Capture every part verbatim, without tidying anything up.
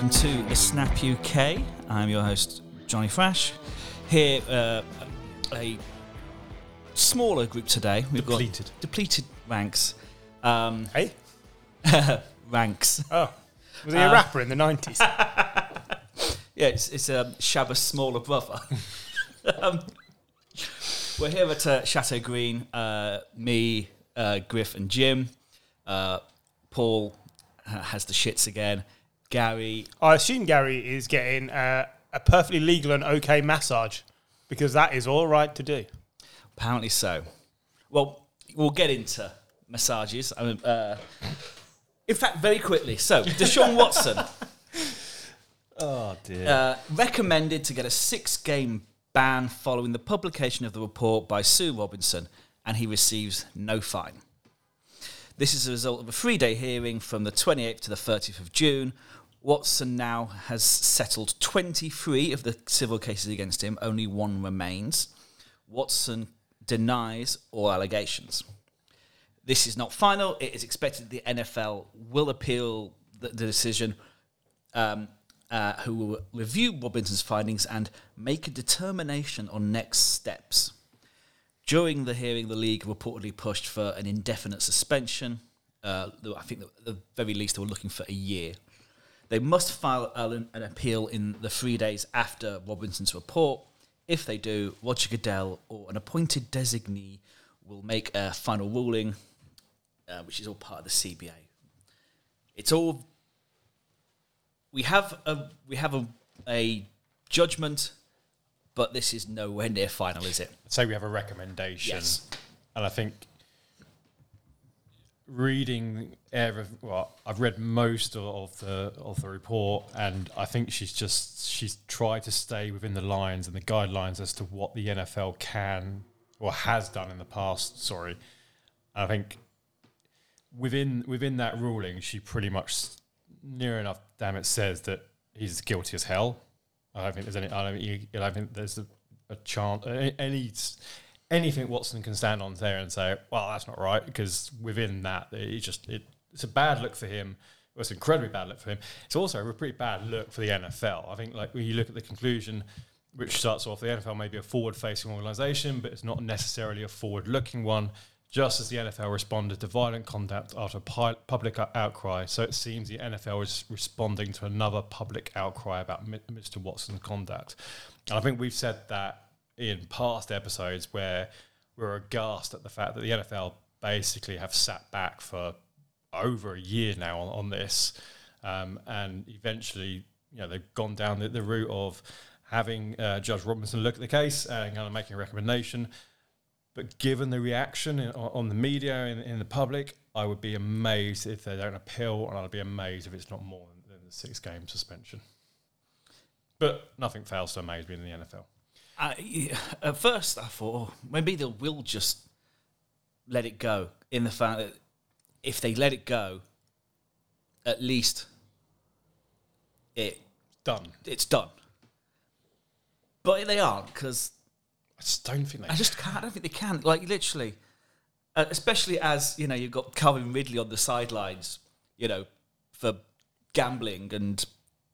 welcome to A Snap U K. I'm your host, Johnny Frash. Here, uh, a smaller group today. We've depleted. got depleted ranks. Um, hey? ranks. Oh, was he uh, a rapper in the nineties? Yeah, it's, it's um, Shabba's smaller brother. um, we're here at uh, Chateau Green. Uh, me, uh, Griff and Jim. Uh, Paul uh, has the shits again. Gary. I assume Gary is getting uh, a perfectly legal and okay massage, because that is all right to do. Apparently so. Well, we'll get into massages. I mean, uh, in fact, very quickly. So, Deshaun Watson. Oh, dear. Uh, recommended to get a six-game ban following the publication of the report by Sue Robinson, and he receives no fine. This is a result of a three-day hearing from the twenty-eighth to the thirtieth of June. Watson now has settled twenty-three of the civil cases against him. Only one remains. Watson denies all allegations. This is not final. It is expected the N F L will appeal the, the decision, um, uh, who will review Robinson's findings and make a determination on next steps. During the hearing, the league reportedly pushed for an indefinite suspension. Uh, I think at the very least they were looking for a year. They must file an appeal in the three days after Robinson's report. If they do, Roger Goodell or an appointed designee will make a final ruling, uh, which is all part of the C B A. It's all... We have a, we have a, a judgment... But this is nowhere near final, is it? I'd say we have a recommendation. Yes. And I think reading... Well, I've read most of the of the report, and I think she's just... She's tried to stay within the lines and the guidelines as to what the N F L can or has done in the past, sorry. And I think within within that ruling, she pretty much near enough, damn it, says that he's guilty as hell. I don't think there's any. I don't think, I don't think there's a, a chance. Any anything Watson can stand on there and say, "Well, that's not right," because within that, it just it, it's a bad look for him. Well, it's an incredibly bad look for him. It's also a pretty bad look for the N F L. I think, like when you look at the conclusion, which starts off, the N F L may be a forward-facing organisation, but it's not necessarily a forward-looking one. Just as the N F L responded to violent conduct after a public outcry, so it seems the N F L is responding to another public outcry about Mister Watson's conduct. And I think we've said that in past episodes where we're aghast at the fact that the N F L basically have sat back for over a year now on, on this, um, and eventually, you know, they've gone down the, the route of having uh, Judge Robinson look at the case and kind of making a recommendation. But given the reaction in, on the media and in, in the public, I would be amazed if they don't appeal, and I'd be amazed if it's not more than, than the six-game suspension. But nothing fails to amaze me in the N F L. I, at first, I thought, oh, maybe they will just let it go, in the fact that if they let it go, at least it done. It's done. But they aren't, because... I just don't think they. I just can't. I don't think they can. Like literally, uh, especially as you know, you've got Calvin Ridley on the sidelines, you know, for gambling, and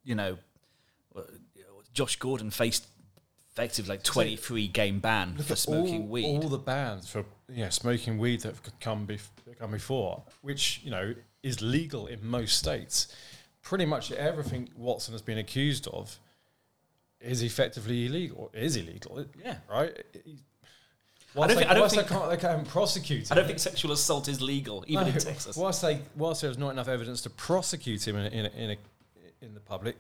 you know, Josh Gordon faced effectively like twenty-three game ban Look for smoking all, weed. All the bans for yeah smoking weed that have come, bef- come before, which you know is legal in most states. Pretty much everything Watson has been accused of is effectively illegal. It is illegal. Yeah. Right? Whilst I don't, they, think, I don't whilst think... They can't, they can't prosecute him. I don't think sexual assault is legal, even no, in Texas. Whilst, they, whilst there's not enough evidence to prosecute him in, in, in, a, in the public,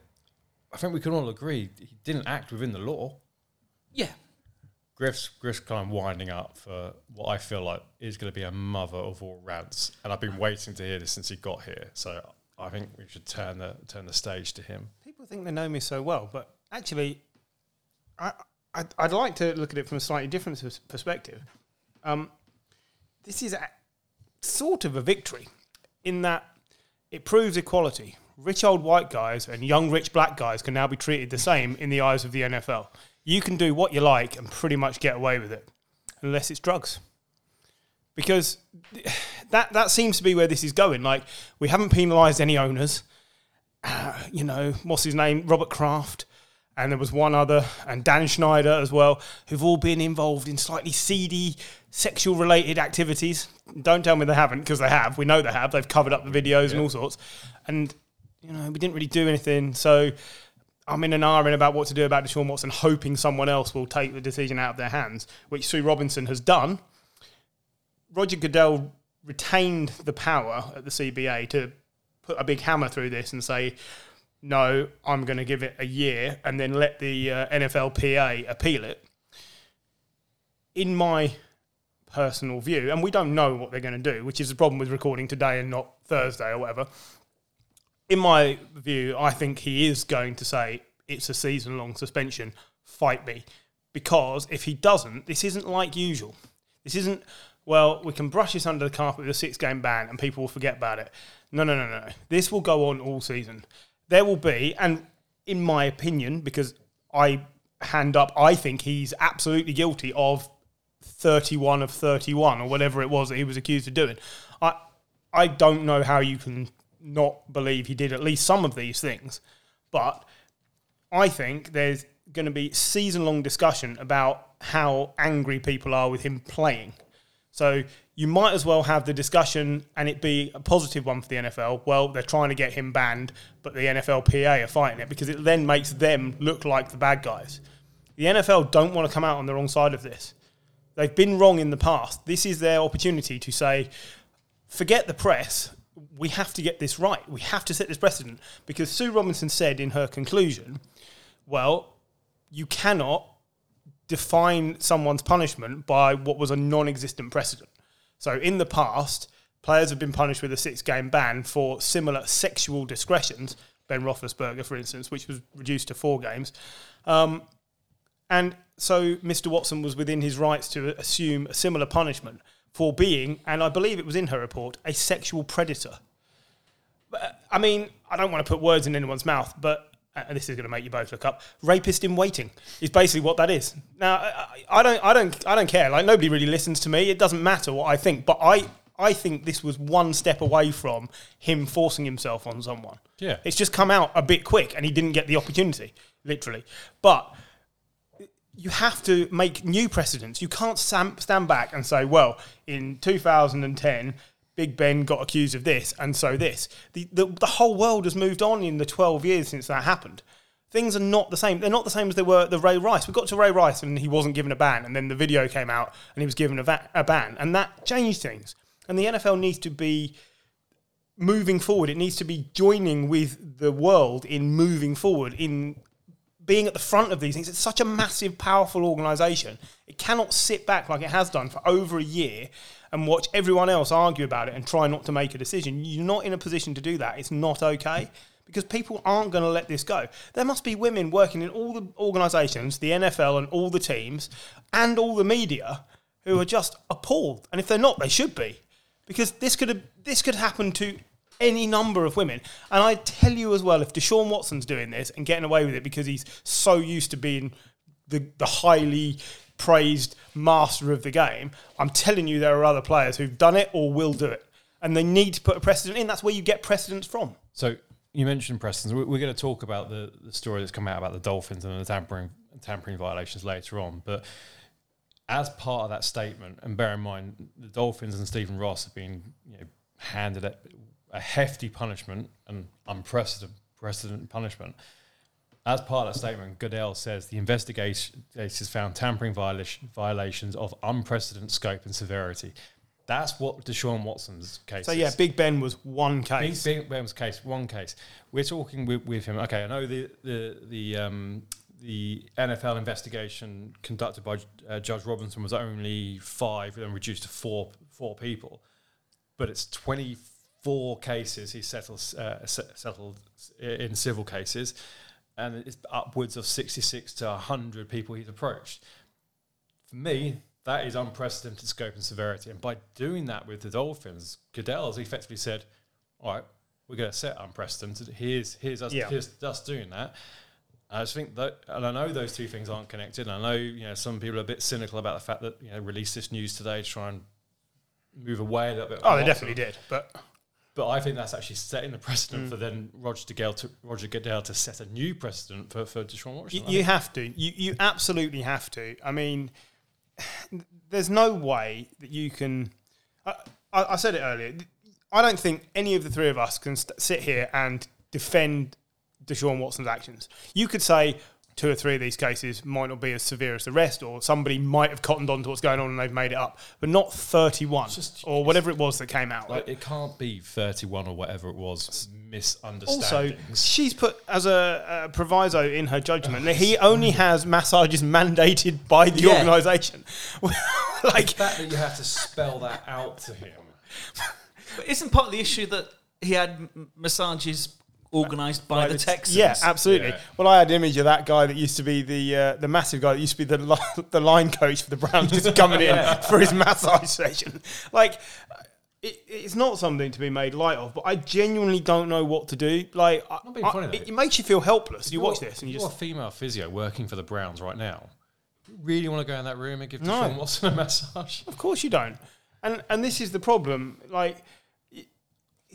I think we can all agree he didn't act within the law. Yeah. Griff's, Griff's kind of winding up for what I feel like is going to be a mother of all rants, and I've been waiting to hear this since he got here, so I think we should turn the turn the stage to him. People think they know me so well, but... Actually, I, I'd, I'd like to look at it from a slightly different perspective. Um, this is a, sort of a victory in that it proves equality. Rich old white guys and young rich black guys can now be treated the same in the eyes of the N F L. You can do what you like and pretty much get away with it, unless it's drugs. Because that, that seems to be where this is going. Like, we haven't penalised any owners. uh, you know, what's his name, Robert Kraft, and there was one other, and Dan Schneider as well, who've all been involved in slightly seedy sexual-related activities. Don't tell me they haven't, because they have. We know they have. They've covered up the videos yeah. and all sorts. And, you know, we didn't really do anything. So I'm in an iron about what to do about Deshaun Watson, hoping someone else will take the decision out of their hands, which Sue Robinson has done. Roger Goodell retained the power at the C B A to put a big hammer through this and say, no, I'm going to give it a year and then let the uh, N F L P A appeal it. In my personal view, and we don't know what they're going to do, which is the problem with recording today and not Thursday or whatever. In my view, I think he is going to say, it's a season-long suspension, fight me. Because if he doesn't, this isn't like usual. This isn't, well, we can brush this under the carpet with a six-game ban and people will forget about it. No, no, no, no. This will go on all season. There will be, and in my opinion, because I hand up, I think he's absolutely guilty of thirty-one of thirty-one or whatever it was that he was accused of doing. I I don't know how you can not believe he did at least some of these things, but I think there's going to be season-long discussion about how angry people are with him playing. So you might as well have the discussion and it be a positive one for the N F L. Well, they're trying to get him banned, but the N F L P A are fighting it because it then makes them look like the bad guys. The N F L don't want to come out on the wrong side of this. They've been wrong in the past. This is their opportunity to say, forget the press. We have to get this right. We have to set this precedent. Because Sue Robinson said in her conclusion, well, you cannot define someone's punishment by what was a non-existent precedent. So in the past, players have been punished with a six-game ban for similar sexual discretions. Ben Roethlisberger, for instance, which was reduced to four games. Um, and... So Mister Watson was within his rights to assume a similar punishment for being, and I believe it was in her report, a sexual predator. I mean, I don't want to put words in anyone's mouth, but and this is going to make you both look up. Rapist in waiting is basically what that is. Now, I don't, I don't, I don't care. Like nobody really listens to me. It doesn't matter what I think, but I. I think this was one step away from him forcing himself on someone. Yeah, it's just come out a bit quick, and he didn't get the opportunity, literally. But you have to make new precedents. You can't stand back and say, well, in two thousand ten, Big Ben got accused of this, and so this. The, the the whole world has moved on in the twelve years since that happened. Things are not the same. They're not the same as they were at the Ray Rice. We got to Ray Rice, and he wasn't given a ban, and then the video came out, and he was given a, va- a ban, and that changed things. And the N F L needs to be moving forward. It needs to be joining with the world in moving forward, in being at the front of these things. It's such a massive, powerful organisation. It cannot sit back like it has done for over a year and watch everyone else argue about it and try not to make a decision. You're not in a position to do that. It's not okay because people aren't going to let this go. There must be women working in all the organisations, the N F L and all the teams and all the media who are just appalled. And if they're not, they should be because this could have, this could happen to any number of women. And I tell you as well, if Deshaun Watson's doing this and getting away with it because he's so used to being the, the highly praised master of the game, I'm telling you there are other players who've done it or will do it. And they need to put a precedent in. That's where you get precedents from. So you mentioned precedents. We're going to talk about the, the story that's come out about the Dolphins and the tampering, tampering violations later on. But as part of that statement, and bear in mind, the Dolphins and Stephen Ross have been you know, handed it a hefty punishment and unprecedented punishment. As part of that statement, Goodell says the investigation has found tampering violation, violations of unprecedented scope and severity. That's what Deshaun Watson's case so, is. So, yeah, Big Ben was one case. Big, Big Ben's case, one case. We're talking with, with him. Okay, I know the the the, um, the N F L investigation conducted by uh, Judge Robinson was only five and reduced to four four people, but it's twenty-four Four cases he settles, uh, settled in civil cases, and it's upwards of sixty-six to one hundred people he's approached. For me, that is unprecedented scope and severity. And by doing that with the Dolphins, Goodell's effectively said, all right, we're going to set unprecedented. Here's, here's, us, yeah. here's us doing that. I just think that, and I know those two things aren't connected. And I know you know some people are a bit cynical about the fact that you know released this news today to try and move away a little bit. Oh, they definitely did, but But I think that's actually setting the precedent mm. for then Roger Goodell to Roger Goodell to set a new precedent for, for Deshaun Watson. You, you have to. You you absolutely have to. I mean, there's no way that you can. I, I, I said it earlier. I don't think any of the three of us can st- sit here and defend Deshaun Watson's actions. You could say two or three of these cases might not be as severe as the rest, or somebody might have cottoned on to what's going on and they've made it up, but not thirty-one just, or whatever it was that came out. Like, it can't be thirty-one or whatever it was misunderstandings. Also, she's put as a, a proviso in her judgment that he only has massages mandated by the yeah. organisation. Like, the fact that you have to spell that out to him. But isn't part of the issue that he had massages organised by like the Texans? Yeah, absolutely. Yeah. Well, I had an image of that guy that used to be the uh, the massive guy that used to be the li- the line coach for the Browns just coming in for his massage session. Like, it, it's not something to be made light of, but I genuinely don't know what to do. Like, I, not being funny, I, it, it makes you feel helpless. You watch this and you just... You're a female physio working for the Browns right now. You really want to go in that room and give Deshaun no. Watson a massage? Of course you don't. And and this is the problem. Like,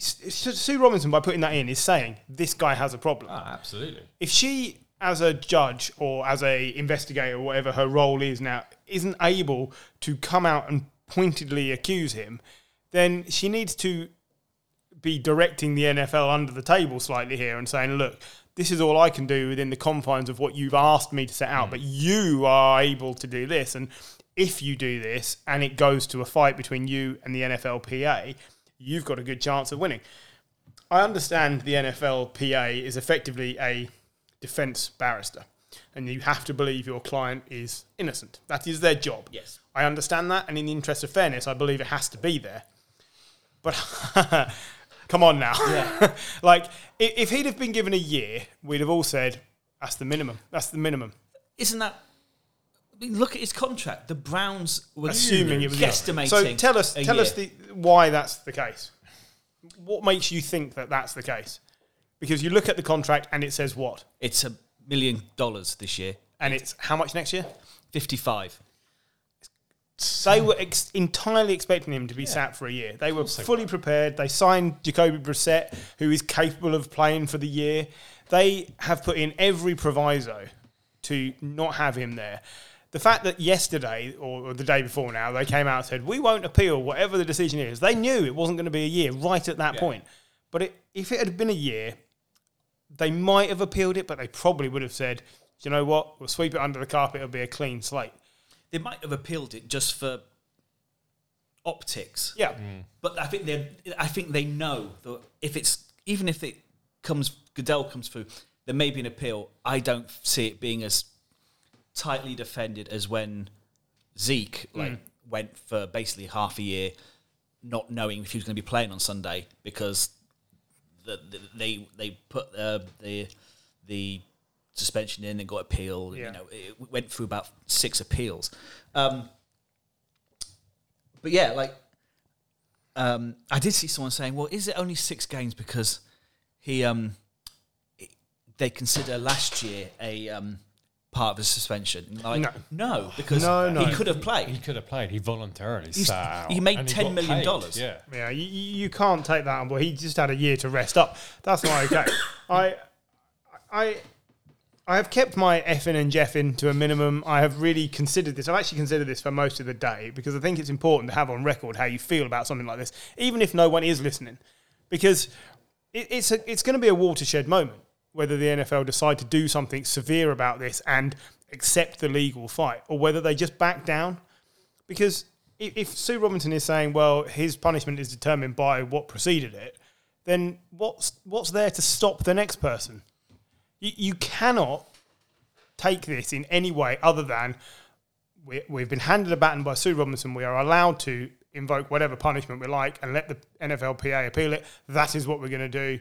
Sue Robinson, by putting that in, is saying this guy has a problem. Ah, absolutely. If she, as a judge or as a investigator or whatever her role is now, isn't able to come out and pointedly accuse him, then she needs to be directing the N F L under the table slightly here and saying, look, this is all I can do within the confines of what you've asked me to set out, mm. but you are able to do this. And if you do this and it goes to a fight between you and the N F L P A... you've got a good chance of winning. I understand the N F L P A is effectively a defence barrister, and you have to believe your client is innocent. That is their job. Yes. I understand that, and in the interest of fairness, I believe it has to be there. But come on now. Yeah. Like, if he'd have been given a year, we'd have all said, that's the minimum. That's the minimum. Isn't that... Look at his contract. The Browns were assuming it was guesstimating. So tell us, tell year. us the, why that's the case. What makes you think that that's the case? Because you look at the contract and it says what? It's a million dollars this year, and it's how much next year? Fifty-five. They were ex- entirely expecting him to be yeah. sat for a year. They were so fully prepared. They signed Jacoby Brissett, who is capable of playing for the year. They have put in every proviso to not have him there. The fact that yesterday, or the day before now, they came out and said, we won't appeal whatever the decision is. They knew it wasn't going to be a year right at that yeah. point. But it, if it had been a year, they might have appealed it, but they probably would have said, you know what, we'll sweep it under the carpet, it'll be a clean slate. They might have appealed it just for optics. Yeah. Mm. But I think they I think they know that if it's, even if it comes, Goodell comes through, there may be an appeal. I don't see it being as tightly defended as when Zeke like mm. went for basically half a year, not knowing if he was going to be playing on Sunday because the, the, they they put uh, the the suspension in and got appealed. Yeah. You know, it went through about six appeals. Um, but yeah, like um, I did see someone saying, "Well, is it only six games because he um, they consider last year a." Um, part of his suspension. Like, no. No, because no, no. he could have played. He could have played. He voluntarily sat out. He made ten million dollars. Paid. Yeah, yeah. You, you can't take that on board. He just had a year to rest up. That's not okay. I, I, I have kept my effing and jeffing to a minimum. I have really considered this. I've actually considered this for most of the day because I think it's important to have on record how you feel about something like this, even if no one is listening, because it, it's a, it's going to be a watershed moment. Whether the N F L decide to do something severe about this and accept the legal fight, or whether they just back down. Because if Sue Robinson is saying, well, his punishment is determined by what preceded it, then what's what's there to stop the next person? You, you cannot take this in any way other than we, we've been handed a baton by Sue Robinson. We are allowed to invoke whatever punishment we like and let the N F L P A appeal it. That is what we're going to do.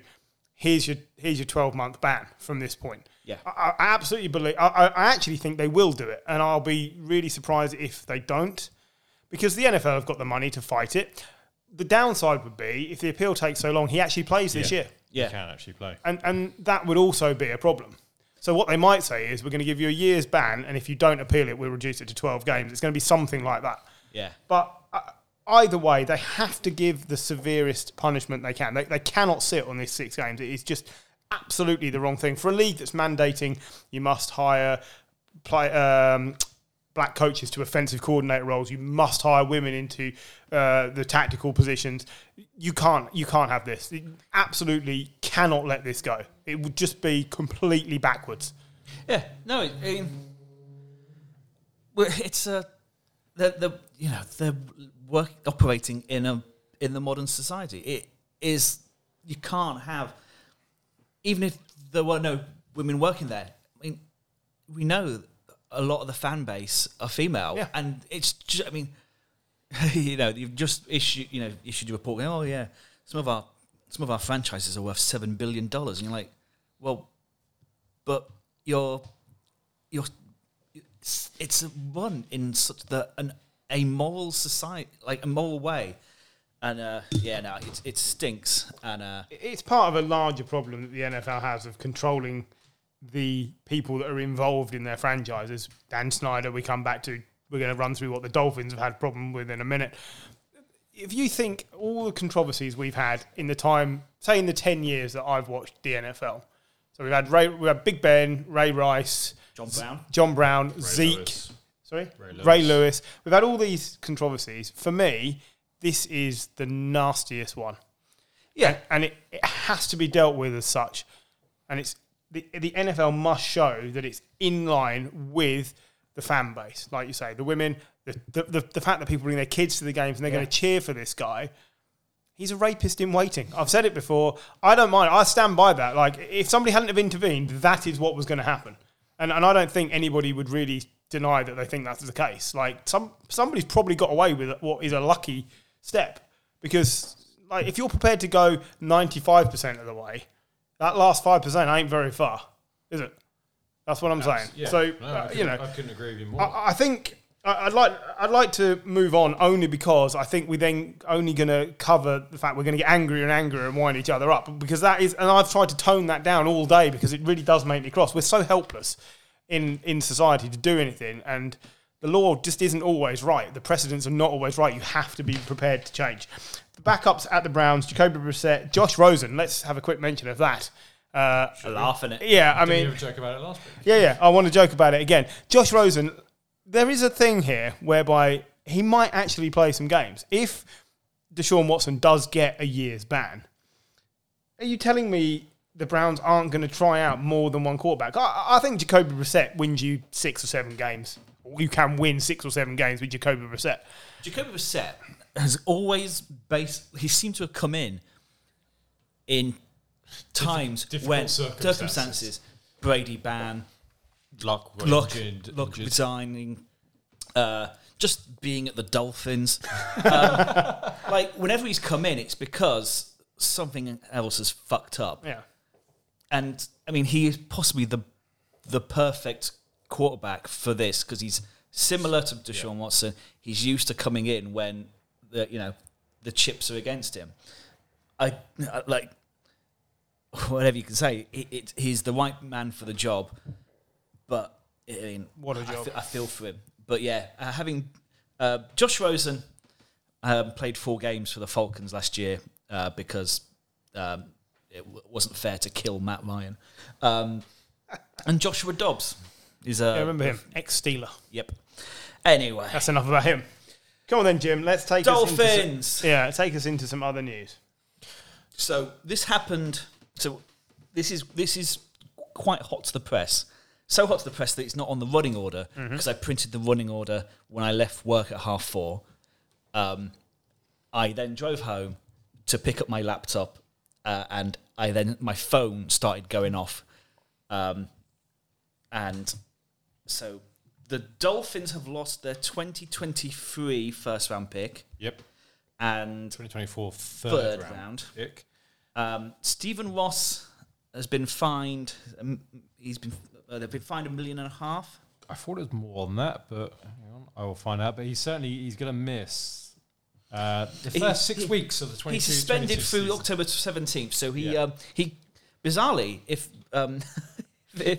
Here's your here's your twelve-month ban from this point. Yeah, I, I absolutely believe. I, I actually think they will do it, and I'll be really surprised if they don't, because the N F L have got the money to fight it. The downside would be if the appeal takes so long, he actually plays this yeah. year. Yeah, he can actually play, and and that would also be a problem. So what they might say is, we're going to give you a year's ban, and if you don't appeal it, we'll reduce it to twelve games. It's going to be something like that. Yeah, but I, either way, they have to give the severest punishment they can. They, they cannot sit on these six games. It is just absolutely the wrong thing. For a league that's mandating you must hire play, um, black coaches to offensive coordinator roles, you must hire women into uh, the tactical positions, you can't, you can't have this. You absolutely cannot let this go. It would just be completely backwards. Yeah, no, I mean, it's a... Uh, the, the, you know, they're work, operating in a in the modern society. It is... You can't have... Even if there were no women working there, I mean, we know a lot of the fan base are female, yeah. and it's just, I mean, you know, you've just issued, you know, issued a report going, oh yeah, some of our some of our franchises are worth seven billion dollars, and you're like, well, but you're you're it's, it's run in such the an amoral society, like a moral way. And, uh, yeah, no, it, it stinks. And uh, it's part of a larger problem that the N F L has of controlling the people that are involved in their franchises. Dan Schneider, we come back to, we're going to run through what the Dolphins have had a problem with in a minute. If you think all the controversies we've had in the time, say in the ten years that I've watched the N F L, so we've had Ray, we had Big Ben, Ray Rice, John Brown, John Brown, Ray Zeke, Lewis. sorry, Ray Lewis. Ray Lewis. We've had all these controversies. For me, this is the nastiest one. Yeah. And, and it, it has to be dealt with as such. And it's the the N F L must show that it's in line with the fan base. Like you say, the women, the the, the, the fact that people bring their kids to the games and they're yeah. going to cheer for this guy. He's a rapist in waiting. I've said it before. I don't mind. I stand by that. Like, if somebody hadn't have intervened, that is what was going to happen. And and I don't think anybody would really deny that they think that's the case. Like, some somebody's probably got away with what is a lucky step, because like if you're prepared to go ninety-five percent of the way, that last five percent ain't very far, is it? That's what I'm That's, saying. Yeah. So no, uh, you know, I couldn't agree with you more. I, I think I, I'd like I'd like to move on only because I think we're then only going to cover the fact we're going to get angrier and angrier and wind each other up, because that is, and I've tried to tone that down all day because it really does make me cross. We're so helpless in in society to do anything, and the law just isn't always right. The precedents are not always right. You have to be prepared to change. The backups at the Browns, Jacoby Brissett, Josh Rosen. Let's have a quick mention of that. Uh, a laugh at it. Yeah, I Did mean... you ever joke about it last week? Yeah, yeah. I want to joke about it again. Josh Rosen, there is a thing here whereby he might actually play some games. If Deshaun Watson does get a year's ban, are you telling me the Browns aren't going to try out more than one quarterback? I, I think Jacoby Brissett wins you six or seven games. You can win six or seven games with Jacoby Brissett. Jacoby Brissett has always based... He seemed to have come in in times Difficult when circumstances. circumstances, Brady ban, luck, luck, injured, luck injured. resigning, uh, just being at the Dolphins. um, like, whenever he's come in, it's because something else has fucked up. Yeah. And, I mean, he is possibly the the perfect quarterback for this, because he's similar to Deshaun yeah. Watson. He's used to coming in when the you know the chips are against him. I, I like whatever you can say. It, it, he's the right man for the job, but I mean, what a job! I, I feel for him. But yeah, uh, having uh, Josh Rosen um, played four games for the Falcons last year uh, because um, it w- wasn't fair to kill Matt Ryan, um, and Joshua Dobbs. Is a yeah, I remember him, ex-Steeler. Yep. Anyway, that's enough about him. Come on then, Jim. Let's take Dolphins. Us into some, yeah, take us into some other news. So this happened. So this is this is quite hot to the press. So hot to the press that it's not on the running order, because mm-hmm. I printed the running order when I left work at half four. Um, I then drove home to pick up my laptop, uh, and I then my phone started going off, um, and. So, the Dolphins have lost their twenty twenty-three first-round pick. Yep. And twenty twenty-four third, third round, round pick. Um, Stephen Ross has been fined. Um, he's been uh, they've been fined a million and a half. I thought it was more than that, but hang on, I will find out. But he's certainly he's going to miss uh, the he, first six he, weeks of the twenty-two. He's suspended through season. October seventeenth. So he yeah. um, he bizarrely if um, if.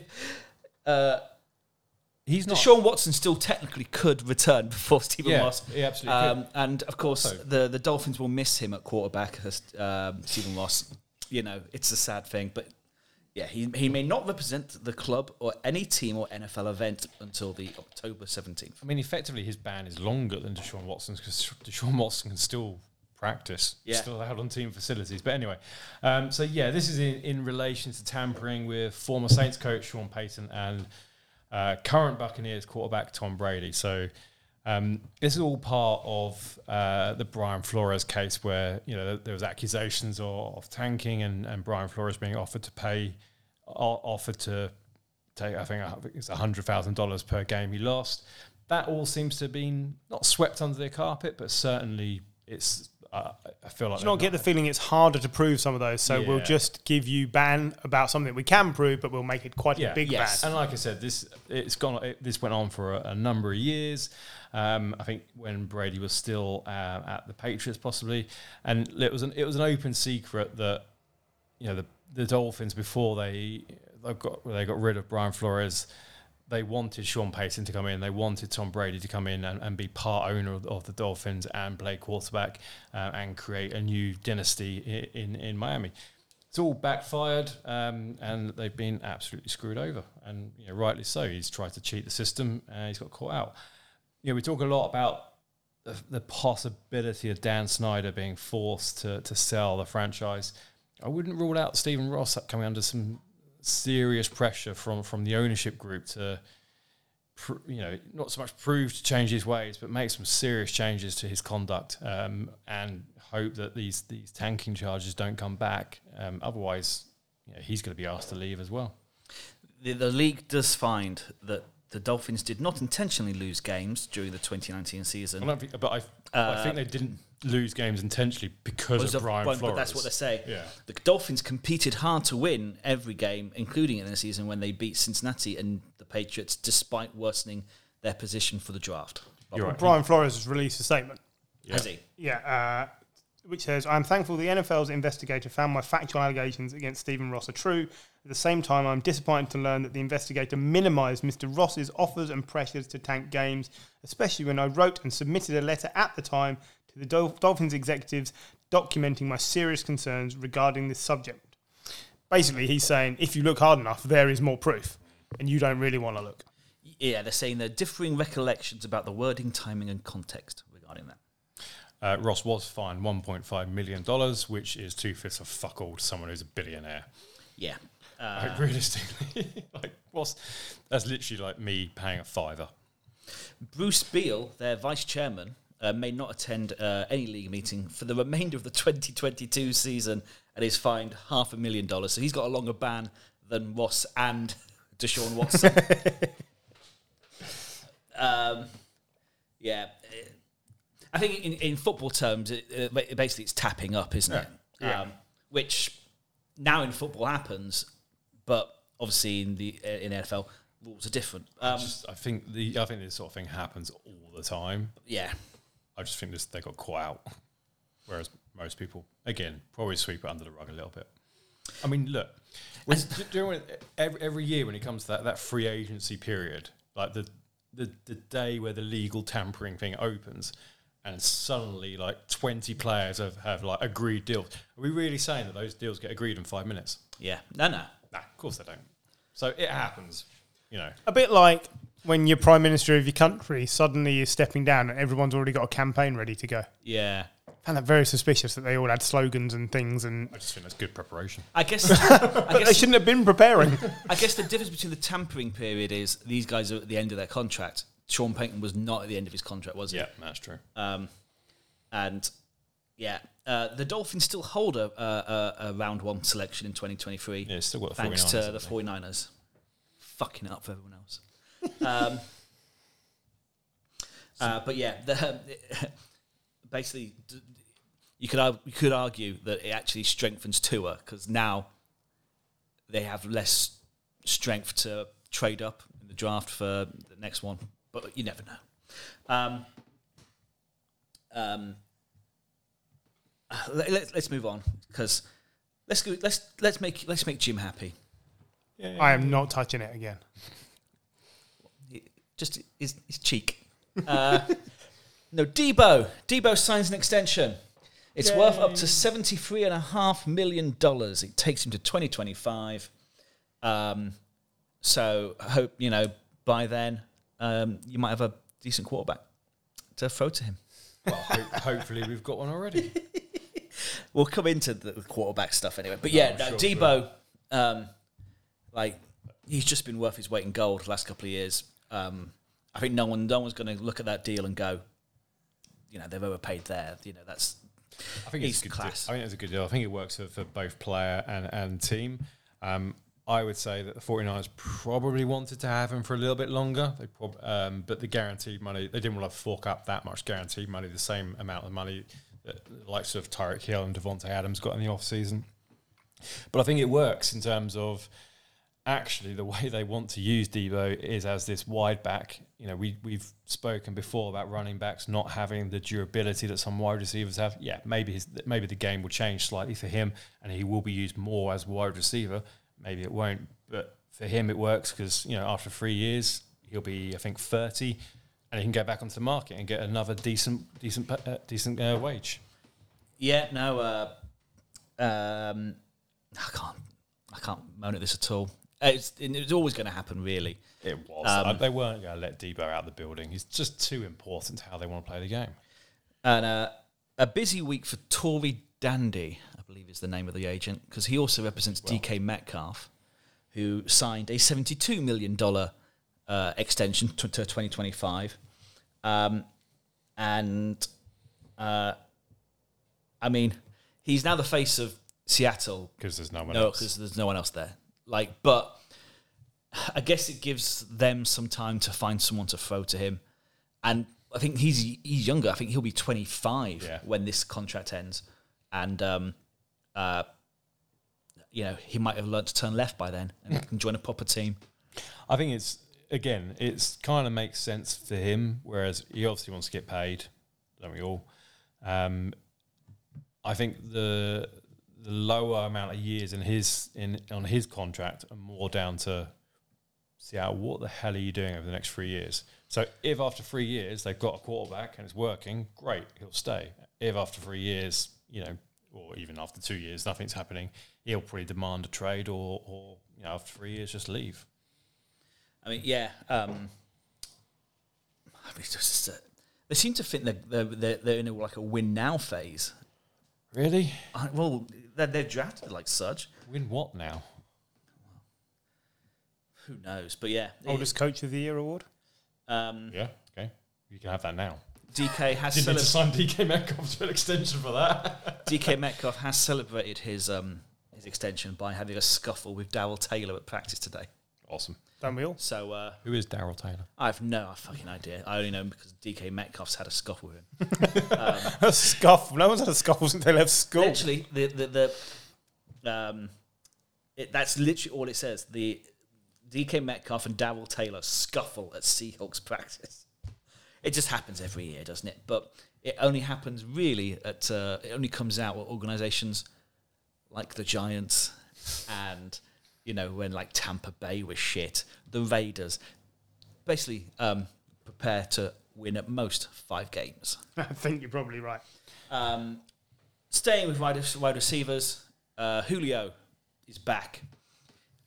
Uh, He's not. Deshaun Watson still technically could return before Stephen yeah, Ross. Yeah, absolutely. Um, and of course, so. the, the Dolphins will miss him at quarterback. Um, Stephen Ross, you know, it's a sad thing, but yeah, he he may not represent the club or any team or N F L event until the October seventeenth. I mean, effectively, his ban is longer than Deshaun Watson's because Deshaun Watson can still practice, yeah. still allowed on team facilities. But anyway, um, so yeah, this is in, in relation to tampering with former Saints coach Sean Payton and. Uh, current Buccaneers quarterback Tom Brady. So um, this is all part of uh, the Brian Flores case where, you know, there was accusations of, of tanking and, and Brian Flores being offered to pay, uh, offered to take, I think it's one hundred thousand dollars per game he lost. That all seems to have been not swept under the carpet, but certainly it's... Uh, I feel like you not get not the there. feeling it's harder to prove some of those, so yeah. we'll just give you ban about something we can prove, but we'll make it quite yeah. a big yes. ban. And like I said, this it's gone. It, this went on for a, a number of years. Um, I think when Brady was still uh, at the Patriots, possibly, and it was an it was an open secret that you know the, the Dolphins before they they got they got rid of Brian Flores. They wanted Sean Payton to come in. They wanted Tom Brady to come in and, and be part owner of, of the Dolphins and play quarterback uh, and create a new dynasty in, in, in Miami. It's all backfired um, and they've been absolutely screwed over. And you know, rightly so. He's tried to cheat the system and he's got caught out. You know, we talk a lot about the, the possibility of Dan Schneider being forced to, to sell the franchise. I wouldn't rule out Stephen Ross coming under some... serious pressure from, from the ownership group to, pr- you know, not so much prove to change his ways, but make some serious changes to his conduct um, and hope that these these tanking charges don't come back. Um, otherwise, you know, he's going to be asked to leave as well. The, the league does find that the Dolphins did not intentionally lose games during the twenty nineteen season. I don't think, but I, uh, I think they didn't lose games intentionally because of Brian Flores. But that's what they say. Yeah. The Dolphins competed hard to win every game, including in the season when they beat Cincinnati and the Patriots, despite worsening their position for the draft. You're right. Brian Flores has released a statement. Yeah. Has he? Yeah, uh, which says, "I'm thankful the N F L's investigator found my factual allegations against Stephen Ross are true. At the same time, I'm disappointed to learn that the investigator minimised Mister Ross's offers and pressures to tank games, especially when I wrote and submitted a letter at the time to the Dol- Dolphins executives documenting my serious concerns regarding this subject." Basically, he's saying, if you look hard enough, there is more proof, and you don't really want to look. Yeah, they're saying there are differing recollections about the wording, timing, and context regarding that. Uh, Ross was fined one point five million dollars, which is two-fifths of fuck all to someone who's a billionaire. Yeah. Uh, like, realistically, like, what's, that's literally like me paying a fiver. Bruce Beal, their vice chairman, Uh, may not attend uh, any league meeting for the remainder of the twenty twenty-two season and is fined half a million dollars. So he's got a longer ban than Ross and Deshaun Watson. um, yeah. I think in, in football terms, it, it basically it's tapping up, isn't yeah. it? Yeah. Um, which now in football happens, but obviously in the in the N F L, rules are different. Um, I, just, I, think the, I think this sort of thing happens all the time. Yeah. I just think this they got caught out, whereas most people, again, probably sweep it under the rug a little bit. I mean, look, when, do, do you know when, every, every year when it comes to that, that free agency period, like the, the the day where the legal tampering thing opens, and suddenly like twenty players have, have like agreed deals. Are we really saying that those deals get agreed in five minutes? Yeah, no, no, no. Of course they don't. So it happens, you know. A bit like. When you're Prime Minister of your country, suddenly you're stepping down and everyone's already got a campaign ready to go. Yeah. I found that very suspicious that they all had slogans and things. And I just think that's good preparation. I guess... I guess they shouldn't have been preparing. I guess the difference between the tampering period is these guys are at the end of their contract. Sean Payton was not at the end of his contract, was he? Yeah, that's true. Um, and, yeah, uh, the Dolphins still hold a, a, a round one selection in twenty twenty-three. Yeah, still got the thanks forty-niners. Thanks to the forty-niners. Fucking it up for everyone else. um, uh, but yeah, the, basically, you could you could argue that it actually strengthens Tua because now they have less strength to trade up in the draft for the next one. But you never know. Um, um, let, let, let's move on because let's go, let's let's make let's make Jim happy. Yeah, yeah, I am yeah. not touching it again. Just his, his cheek. Uh, no, Deebo. Deebo signs an extension. It's Yay. worth up to seventy-three point five million dollars. It takes him to twenty twenty-five. Um, so I hope, you know, by then um, you might have a decent quarterback to throw to him. Well, ho- hopefully we've got one already. We'll come into the quarterback stuff anyway. But yeah, no, no, sure, Deebo, sure. Um, like, he's just been worth his weight in gold the last couple of years. Um, I think no one, no one's going to look at that deal and go, you know, they've overpaid there. You know, that's I think it's a good class. Deal. I think it's a good deal. I think it works for, for both player and, and team. Um, I would say that the 49ers probably wanted to have him for a little bit longer. They prob- um, but the guaranteed money, they didn't want to fork up that much guaranteed money, the same amount of money that the likes of Tyreek Hill and Devontae Adams got in the offseason. But I think it works in terms of actually the way they want to use Deebo is as this wide back. You know, we, we've spoken before about running backs not having the durability that some wide receivers have. Yeah, maybe his, maybe the game will change slightly for him and he will be used more as wide receiver. Maybe it won't, but for him it works because, you know, after three years, he'll be, I think, thirty, and he can go back onto the market and get another decent decent, uh, decent uh, wage. Yeah, no, uh, um, I can't I can't moan at this at all. It's, it was always going to happen, really. It was. Um, they weren't going to let Deebo out of the building. He's just too important to how they want to play the game. And uh, a busy week for Tory Dandy, I believe is the name of the agent, because he also represents well. D K Metcalf, who signed a seventy-two million dollars uh, extension to, to twenty twenty-five. Um, and, uh, I mean, he's now the face of Seattle. Because there's no one no, else. because there's no one else there. Like, but I guess it gives them some time to find someone to throw to him. And I think he's, he's younger. I think he'll be twenty-five yeah. when this contract ends. And... Um, Uh, you know, he might have learnt to turn left by then and can join a proper team. I think it's, again, it's kind of makes sense for him, whereas he obviously wants to get paid, don't we all? Um, I think the the lower amount of years in his in on his contract are more down to Seattle, what the hell are you doing over the next three years? So if after three years they've got a quarterback and it's working, great, he'll stay. If after three years, you know, or even after two years, nothing's happening, he'll probably demand a trade or, or you know, after three years, just leave. I mean, yeah. Um, I mean, just, uh, they seem to think that they're, they're, they're in a, like a win-now phase. Really? I, well, they're, they're drafted like such. Win what now? Who knows, but yeah. Oldest Coach of the Year award? Um, yeah, okay. You can have that now. D K has Didn't need to sign D K Metcalf to an extension for that. D K Metcalf has celebrated his um, his extension by having a scuffle with Darryl Taylor at practice today. Awesome. Don't we all? So, uh, who is Darryl Taylor? I have no fucking idea. I only know him because D K Metcalf's had a scuffle with him. um, a scuffle? No one's had a scuffle since they left school. Literally, the the, the um, it, that's literally all it says. The D K Metcalf and Darryl Taylor scuffle at Seahawks practice. It just happens every year, doesn't it? But it only happens really at, uh, it only comes out at organisations like the Giants and, you know, when like Tampa Bay was shit, the Raiders basically um, prepare to win at most five games. I think you're probably right. Um, staying with wide, wide receivers, uh, Julio is back.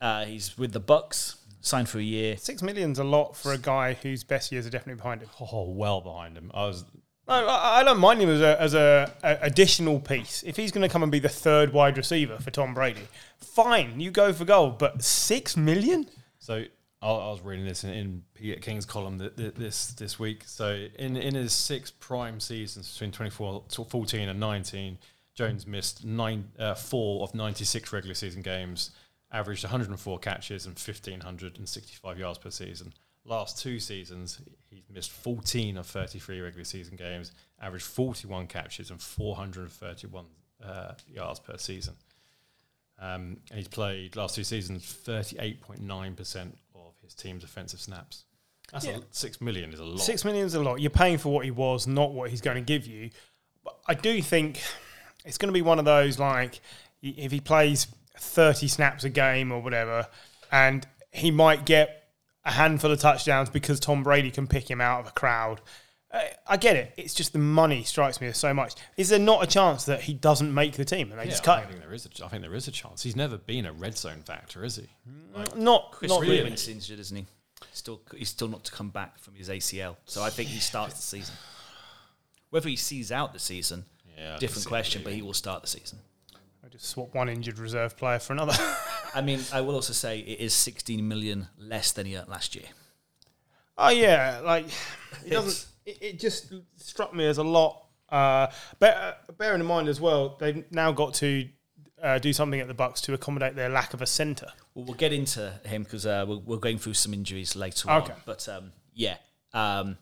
Uh, he's with the Bucks. Signed for a year. Six million's a lot for a guy whose best years are definitely behind him. Oh, well behind him. I was. No, I, I don't mind him as a as a, a additional piece. If he's going to come and be the third wide receiver for Tom Brady, fine, you go for gold. But six million? So I, I was reading this in, in Peter King's column that, that this this week. So in, in his six prime seasons between twenty fourteen and nineteen, Jones missed nine uh, four of ninety-six regular season games. Averaged one hundred four catches and one thousand five hundred sixty-five yards per season. Last two seasons, he's missed fourteen of thirty-three regular season games, averaged forty-one catches and four hundred thirty-one uh, yards per season. Um, and he's played last two seasons thirty-eight point nine percent of his team's offensive snaps. That's yeah. a, six million is a lot. Six million is a lot. You're paying for what he was, not what he's going to give you. But I do think it's going to be one of those, like, if he plays thirty snaps a game or whatever, and he might get a handful of touchdowns because Tom Brady can pick him out of a crowd. I get it. It's just the money strikes me as so much. Is there not a chance that he doesn't make the team and they yeah, just cut I think him? There is a, I think there is a chance. He's never been a red zone factor, is he? Like, not Chris Carson really. He's injured, isn't he? Still, he's still not to come back from his A C L. So I think he starts the season. Whether he sees out the season, yeah, different question, but he will start the season. I just swap one injured reserve player for another. I mean, I will also say it is sixteen million dollars less than he earned last year. Oh, yeah. Like, it doesn't... It, it just struck me as a lot. Uh, but uh, bearing in mind as well, they've now got to uh, do something at the Bucks to accommodate their lack of a centre. Well, we'll get into him because uh, we're, we're going through some injuries later okay. on. But um, yeah, um,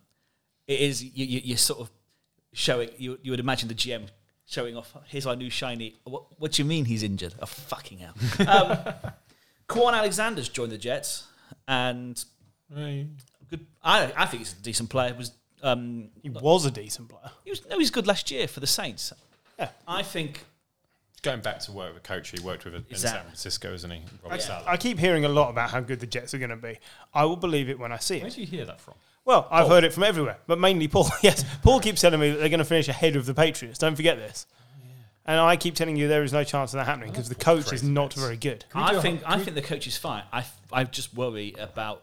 it is you, you, you're sort of showing. You, you would imagine the G M showing off. Here's our new shiny. What, what do you mean he's injured? Oh, fucking hell! um, Quan Alexander's joined the Jets, and right. good. I I think he's a decent player. Was Um, he was a decent player. He was, no, he was good last year for the Saints. Yeah, I think going back to work with a coach he worked with in exactly. San Francisco, isn't he? Yeah. I keep hearing a lot about how good the Jets are going to be. I will believe it when I see it. Where do you hear that from? Well, I've Paul. heard it from everywhere, but mainly Paul. Yes, Paul keeps telling me that they're going to finish ahead of the Patriots. Don't forget this. Yeah. And I keep telling you there is no chance of that happening because the coach is not very good. I think I think the coach is fine. I I just worry about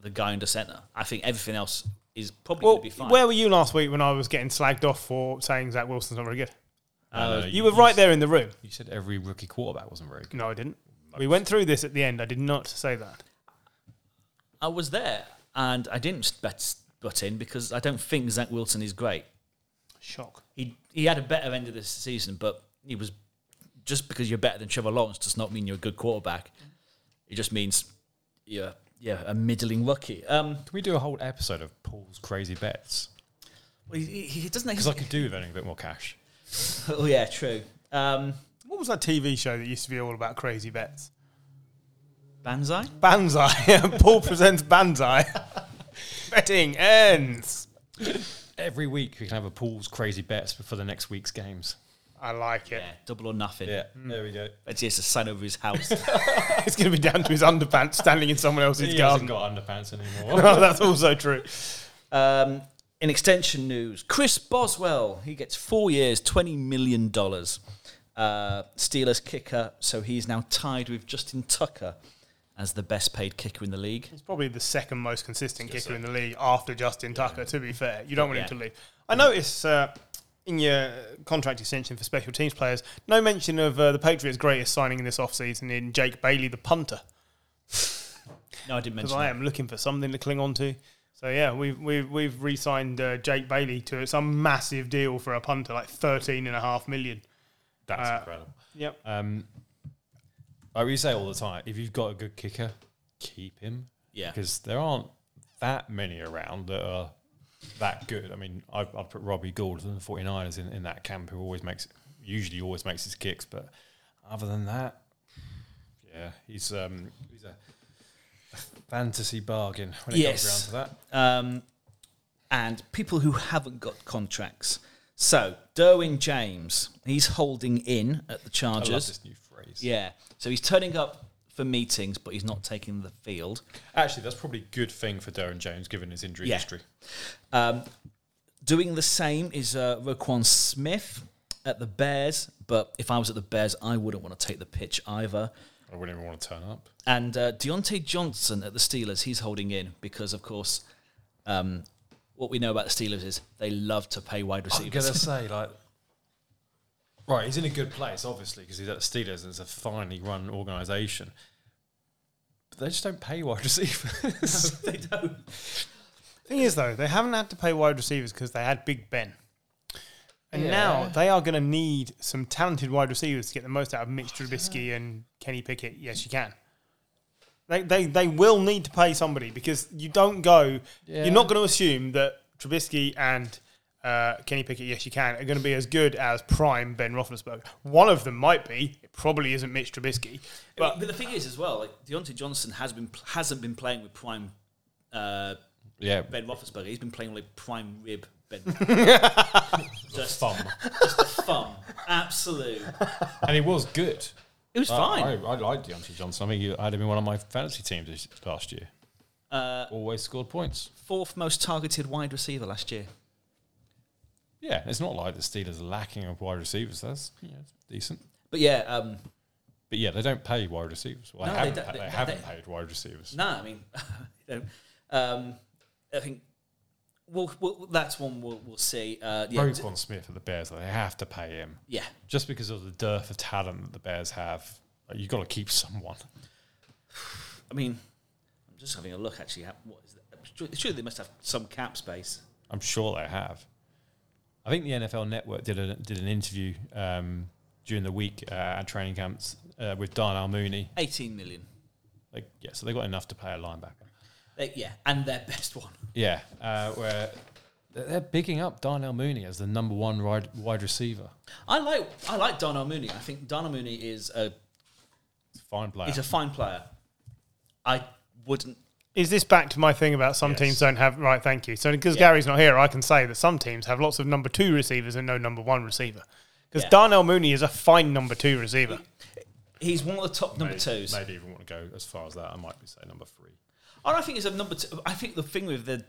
the guy under centre. I think everything else is probably well, going to be fine. Where were you last week when I was getting slagged off for saying Zach Wilson's not very good? Uh, you, you were right there in the room. You said every rookie quarterback wasn't very good. No, I didn't. Most. We went through this at the end. I did not say that. I was there, and I didn't bet, butt in because I don't think Zach Wilson is great. Shock. He he had a better end of this season, but he was just because you're better than Trevor Lawrence does not mean you're a good quarterback. It just means you're... Yeah, a middling rookie. Um, Can we do a whole episode of Paul's crazy bets? Well, he, he doesn't... Because I could do with earning a bit more cash. Oh, yeah, true. Um, what was that T V show that used to be all about crazy bets? Banzai? Banzai. Paul presents Banzai. Betting ends. Every week we can have a Paul's crazy bets for the next week's games. I like it. Yeah, double or nothing. Yeah, mm. There we go. It's just a sign over his house. It's going to be down to his underpants standing in someone else's he garden. He hasn't got underpants anymore. No, that's also true. Um, in extension news, Chris Boswell. He gets four years, twenty million dollars. Uh, Steelers kicker, so he's now tied with Justin Tucker as the best paid kicker in the league. He's probably the second most consistent kicker so. in the league after Justin Tucker, yeah. to be fair. You don't want yeah. him to leave. I notice... Uh, in your contract extension for special teams players, no mention of uh, the Patriots' greatest signing in this offseason in Jake Bailey, the punter. No, I didn't mention that. Because I am looking for something to cling on to. So, yeah, we've, we've, we've re-signed uh, Jake Bailey to some massive deal for a punter, like thirteen point five million dollars. That's uh, incredible. Yep. Um, like we say all the time, if you've got a good kicker, keep him. Yeah. Because there aren't that many around that are... that good. I mean, I've, I've put Robbie Gould and the forty-niners in, in that camp who always makes, usually always makes his kicks. But other than that, yeah, he's um, he's a fantasy bargain when it yes. comes around to that. Um, and people who haven't got contracts. So, Derwin James, he's holding in at the Chargers. I love this new phrase. Yeah. So he's turning up for meetings, but he's not taking the field. Actually, that's probably a good thing for Derwin James, given his injury yeah. history. Um, doing the same is uh, Roquan Smith at the Bears, but if I was at the Bears, I wouldn't want to take the pitch either. I wouldn't even want to turn up. And uh, Deontay Johnson at the Steelers, he's holding in because, of course, um, what we know about the Steelers is they love to pay wide receivers. I was going to say, like... Right, he's in a good place, obviously, because he's at the Steelers and it's a finely run organisation. But they just don't pay wide receivers. No, they don't. Thing is, though, they haven't had to pay wide receivers because they had Big Ben. And yeah. now they are going to need some talented wide receivers to get the most out of Mitch Trubisky yeah. and Kenny Pickett. Yes, you can. They, they, they will need to pay somebody because you don't go... Yeah. You're not going to assume that Trubisky and... Uh, Kenny Pickett, yes you can, are going to be as good as prime Ben Roethlisberger. One of them might be. It probably isn't Mitch Trubisky. But, I mean, but the thing is as well, like Deontay Johnson has been hasn't been playing with prime uh, yeah. Ben Roethlisberger. He's been playing with like prime rib Ben. Just thumb. Just a thumb. Absolute. And he was good. It was uh, fine. I, I liked Deontay Johnson. I mean, I had him in one of my fantasy teams last year. Uh, Always scored points. Fourth most targeted wide receiver last year. Yeah, it's not like the Steelers are lacking of wide receivers. That's yeah, it's decent. But yeah, um, but yeah, they don't pay wide receivers. Well, no, they haven't, they, they, they haven't they, paid wide receivers. No, nah, I mean, you know, um, I think we'll, we'll, that's one we'll, we'll see. Uh, yeah, Roquan Smith for the Bears, they have to pay him. Yeah, just because of the dearth of talent that the Bears have, like, you've got to keep someone. I mean, I'm just having a look. Actually, what is that? Surely they must have some cap space. I'm sure they have. I think the N F L Network did a, did an interview um, during the week uh, at training camps uh, with Darnell Mooney. eighteen million. Like, yeah, so they got enough to pay a linebacker. They, yeah, and their best one. Yeah, uh, where they're picking up Darnell Mooney as the number one wide, wide receiver. I like I like Darnell Mooney. I think Darnell Mooney is a, a fine player. He's a fine player. I wouldn't. Is this back to my thing about some yes. teams don't have... Right, thank you. So because yeah. Gary's not here, I can say that some teams have lots of number two receivers and no number one receiver. Because yeah. Darnell Mooney is a fine number two receiver. He's one of the top maybe, number twos. Maybe even want to go as far as that. I might be saying number three. And I think it's a number two. I think the thing with the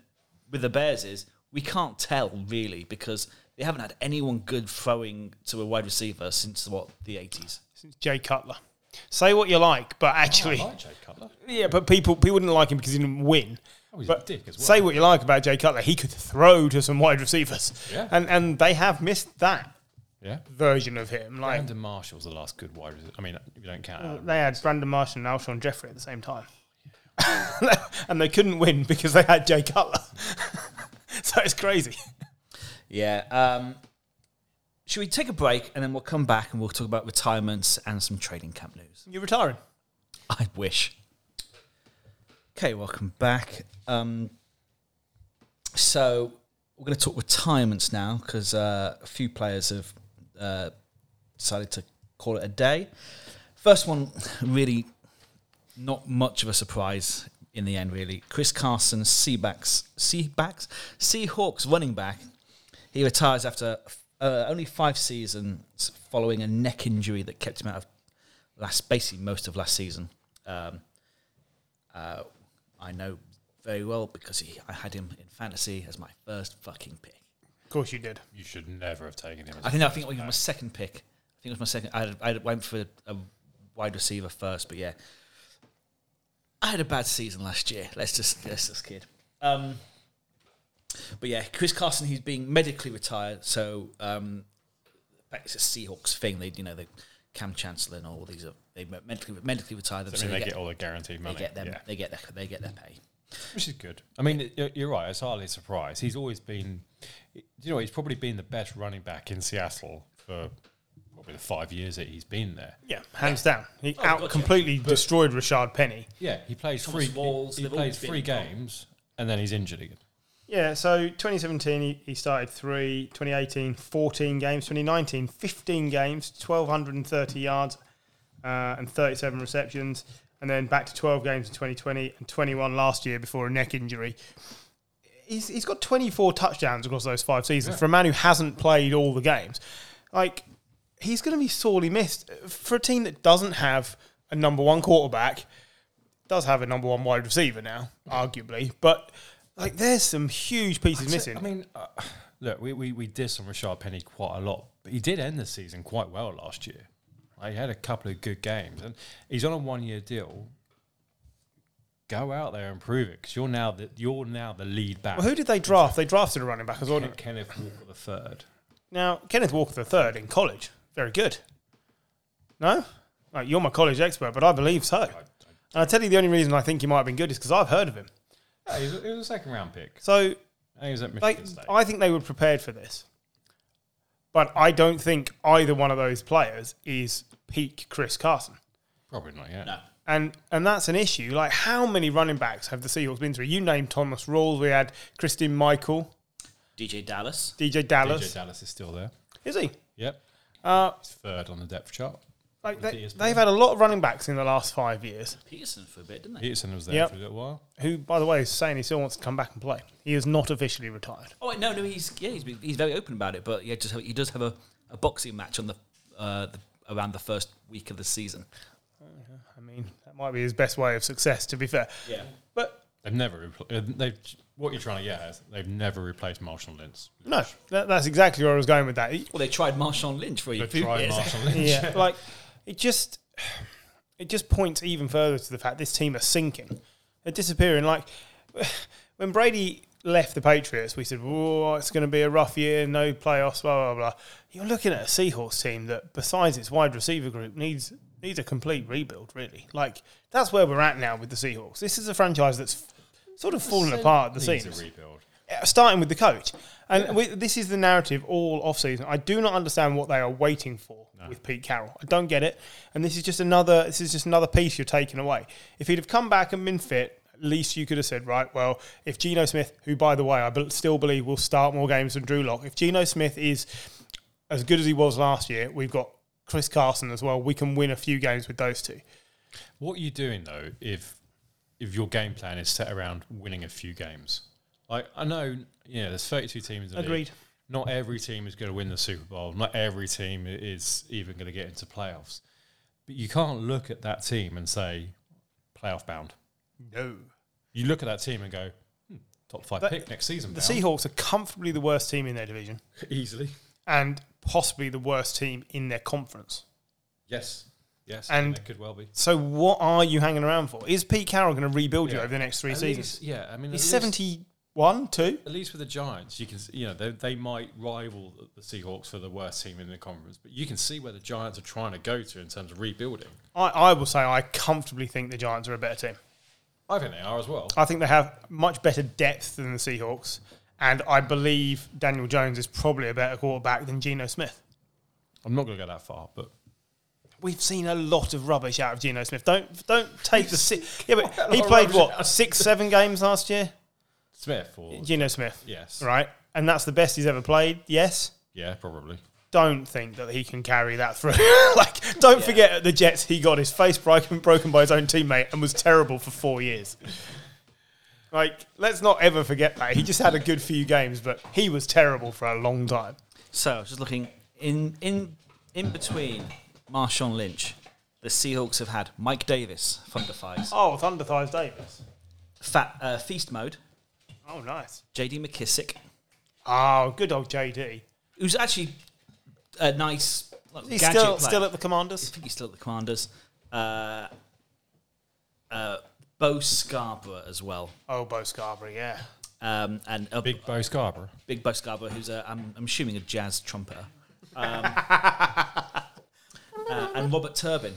with the Bears is we can't tell, really, because they haven't had anyone good throwing to a wide receiver since, what, the eighties? Since Jay Cutler. Say what you like, but actually... Oh, I like Jay Cutler. Yeah, but people people didn't like him because he didn't win. Oh, he's but a dick as well. Say what you like about Jay Cutler. He could throw to some wide receivers. Yeah. And and they have missed that yeah. version of him. Like, Brandon Marshall was the last good wide receiver. I mean, if you don't count... Well, they had Brandon Marshall and Alshon Jeffrey at the same time. Yeah. And they couldn't win because they had Jay Cutler. So it's crazy. Yeah, um... Should we take a break and then we'll come back and we'll talk about retirements and some training camp news? You're retiring? I wish. Okay, welcome back. Um, so we're going to talk retirements now because uh, a few players have uh, decided to call it a day. First one, really not much of a surprise in the end, really. Chris Carson, Seahawks, Seahawks, Seahawks running back. He retires after... Uh, only five seasons following a neck injury that kept him out of last, basically most of last season. Um, uh, I know very well because he, I had him in fantasy as my first fucking pick. Of course you did. You should never have taken him. As I think I think it was my second pick. I think it was my second. I, had, I went for a wide receiver first, but yeah, I had a bad season last year. Let's just let's just kid. Um, But yeah, Chris Carson, he's being medically retired, so um, it's a Seahawks thing. They, you know, the Cam Chancellor and all these are they medically medically retire them. So, so they, they get, get all the guaranteed money. They get them. Yeah. They get their, they get their pay, which is good. I mean, yeah. You're right. It's hardly a surprise. He's always been, you know, he's probably been the best running back in Seattle for probably the five years that he's been there. Yeah, hands yeah. down. He oh, out gotcha. completely but destroyed Rashard Penny. Yeah, he plays three. Walls, he he plays three games, and then he's injured again. Yeah, so twenty seventeen he, he started three, twenty eighteen fourteen games, twenty nineteen fifteen games, one thousand two hundred thirty yards uh, and thirty-seven receptions, and then back to twelve games in twenty twenty and twenty-one last year before a neck injury. He's He's got twenty-four touchdowns across those five seasons yeah. for a man who hasn't played all the games. Like, he's going to be sorely missed. For a team that doesn't have a number one quarterback, does have a number one wide receiver now, arguably, but... Like, there's some huge pieces say, missing. I mean, uh, look, we, we, we dissed on Rashard Penny quite a lot, but he did end the season quite well last year. Like, he had a couple of good games, and he's on a one-year deal. Go out there and prove it, because you're now the you're now the lead back. Well, who did they draft? They drafted a running back as well. Ken, Kenneth Walker the third. Now, Kenneth Walker the third in college, very good. No, like, you're my college expert, but I believe so. I, I, and I tell you, the only reason I think he might have been good is because I've heard of him. Yeah, he was, he was a second round pick. So he was at Michigan they, State. I think they were prepared for this, but I don't think either one of those players is peak Chris Carson. Probably not yet. No, and and that's an issue. Like, how many running backs have the Seahawks been through? You named Thomas Rawls. We had Christian Michael, D J Dallas. D J Dallas. D J Dallas is still there. Is he? Yep. Uh, He's third on the depth chart. Like they, they've had a lot of running backs in the last five years. Peterson for a bit, didn't they? Peterson was there yep. for a little while. Who, by the way, is saying he still wants to come back and play. He is not officially retired. Oh, no, no, he's yeah, he's, he's very open about it, but yeah, just have, he does have a, a boxing match on the, uh, the around the first week of the season. I mean, that might be his best way of success, to be fair. Yeah, but They've never repl- they've what you're trying to get is they've never replaced Marshawn Lynch. No, that, that's exactly where I was going with that. Well, they tried Marshawn Lynch for you. They tried Marshawn Lynch. Yeah, like it just it just points even further to the fact this team are sinking. They're disappearing. Like when Brady left the Patriots, we said, "Oh, it's going to be a rough year, no playoffs, blah blah blah." You're looking at a Seahawks team that, besides its wide receiver group, needs. needs a complete rebuild, really. Like, that's where we're at now with the Seahawks. This is a franchise that's f- sort of fallen so apart at the seams. Needs a rebuild. Starting with the coach. And yeah. we, this is the narrative all off-season. I do not understand what they are waiting for no. with Pete Carroll. I don't get it. And this is just another This is just another piece you're taking away. If he'd have come back and been fit, at least you could have said, right, well, if Geno Smith, who, by the way, I still believe will start more games than Drew Lock, if Geno Smith is as good as he was last year, we've got Chris Carson as well. We can win a few games with those two. What are you doing, though, if if your game plan is set around winning a few games? Like, I know, you know, there's thirty-two teams in the Agreed. league. Not every team is going to win the Super Bowl. Not every team is even going to get into playoffs. But you can't look at that team and say, playoff bound. No. You look at that team and go, hmm, top five that, pick next season. The bound. Seahawks are comfortably the worst team in their division. Easily. And possibly the worst team in their conference. Yes. Yes. And it could well be. So what are you hanging around for? Is Pete Carroll going to rebuild yeah. you over the next three at seasons? Least, yeah. I mean, he's seventy-one, two. At least with the Giants, you can, you know, they, they might rival the Seahawks for the worst team in the conference, but you can see where the Giants are trying to go to in terms of rebuilding. I, I will say I comfortably think the Giants are a better team. I think they are as well. I think they have much better depth than the Seahawks. And I believe Daniel Jones is probably a better quarterback than Geno Smith. I'm not going to go that far, but we've seen a lot of rubbish out of Geno Smith. Don't don't take the si- yeah, but he played what six, seven games last year. Smith or Geno Smith, yes, right, and that's the best he's ever played. Yes, yeah, probably. Don't think that he can carry that through. Like, don't yeah. forget at the Jets he got his face broken broken by his own teammate and was terrible for four years. Like, let's not ever forget that. He just had a good few games, but he was terrible for a long time. So, I was just looking, in in in between Marshawn Lynch, the Seahawks have had Mike Davis, Thunder Thighs. Oh, Thunder Thighs Davis. Fat, uh, Feast Mode. Oh, nice. J D McKissick. Oh, good old J D. Who's actually a nice like, he's gadget still, player. still at the Commanders? I think he's still at the Commanders. Uh... uh Bo Scarborough as well. Oh, Bo Scarborough, yeah. Um, and uh, Big Bo Scarborough. Big Bo Scarborough, who's, a, I'm, I'm assuming, a jazz trumpeter. Um, uh, and Robert Turbin.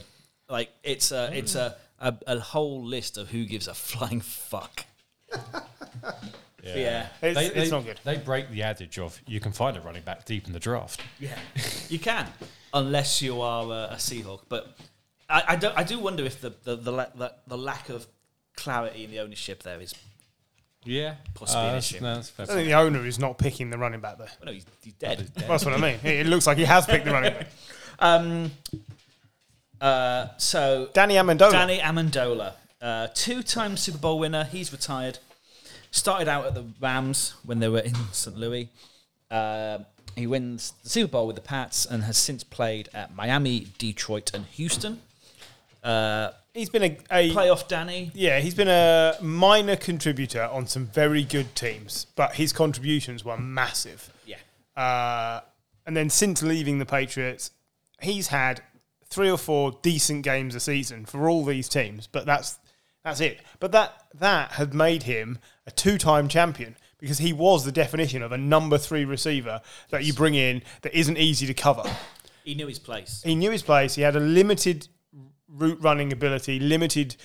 Like, it's, a, it's a, a, a whole list of who gives a flying fuck. yeah. yeah. It's, they, it's they, not good. They break the adage of, you can find a running back deep in the draft. Yeah, you can. Unless you are a, a Seahawk. But I, I, don't, I do wonder if the the the, the, the lack of clarity in the ownership there is yeah possibly uh, an issue. No, I think point. The owner is not picking the running back though. Well, no, he's, he's dead. dead. That's what I mean. It looks like he has picked the running back. Um, uh, so Danny Amendola. Danny Amendola, uh, two-time Super Bowl winner. He's retired. Started out at the Rams when they were in Saint Louis. Uh, he wins the Super Bowl with the Pats and has since played at Miami, Detroit, and Houston. Uh, he's been a, a playoff Danny. Yeah, he's been a minor contributor on some very good teams, but his contributions were massive. Yeah. Uh, and then since leaving the Patriots, he's had three or four decent games a season for all these teams, but that's that's it. But that that had made him a two-time champion because he was the definition of a number three receiver that you bring in that isn't easy to cover. He knew his place. He knew his place. He had a limited route running ability, limited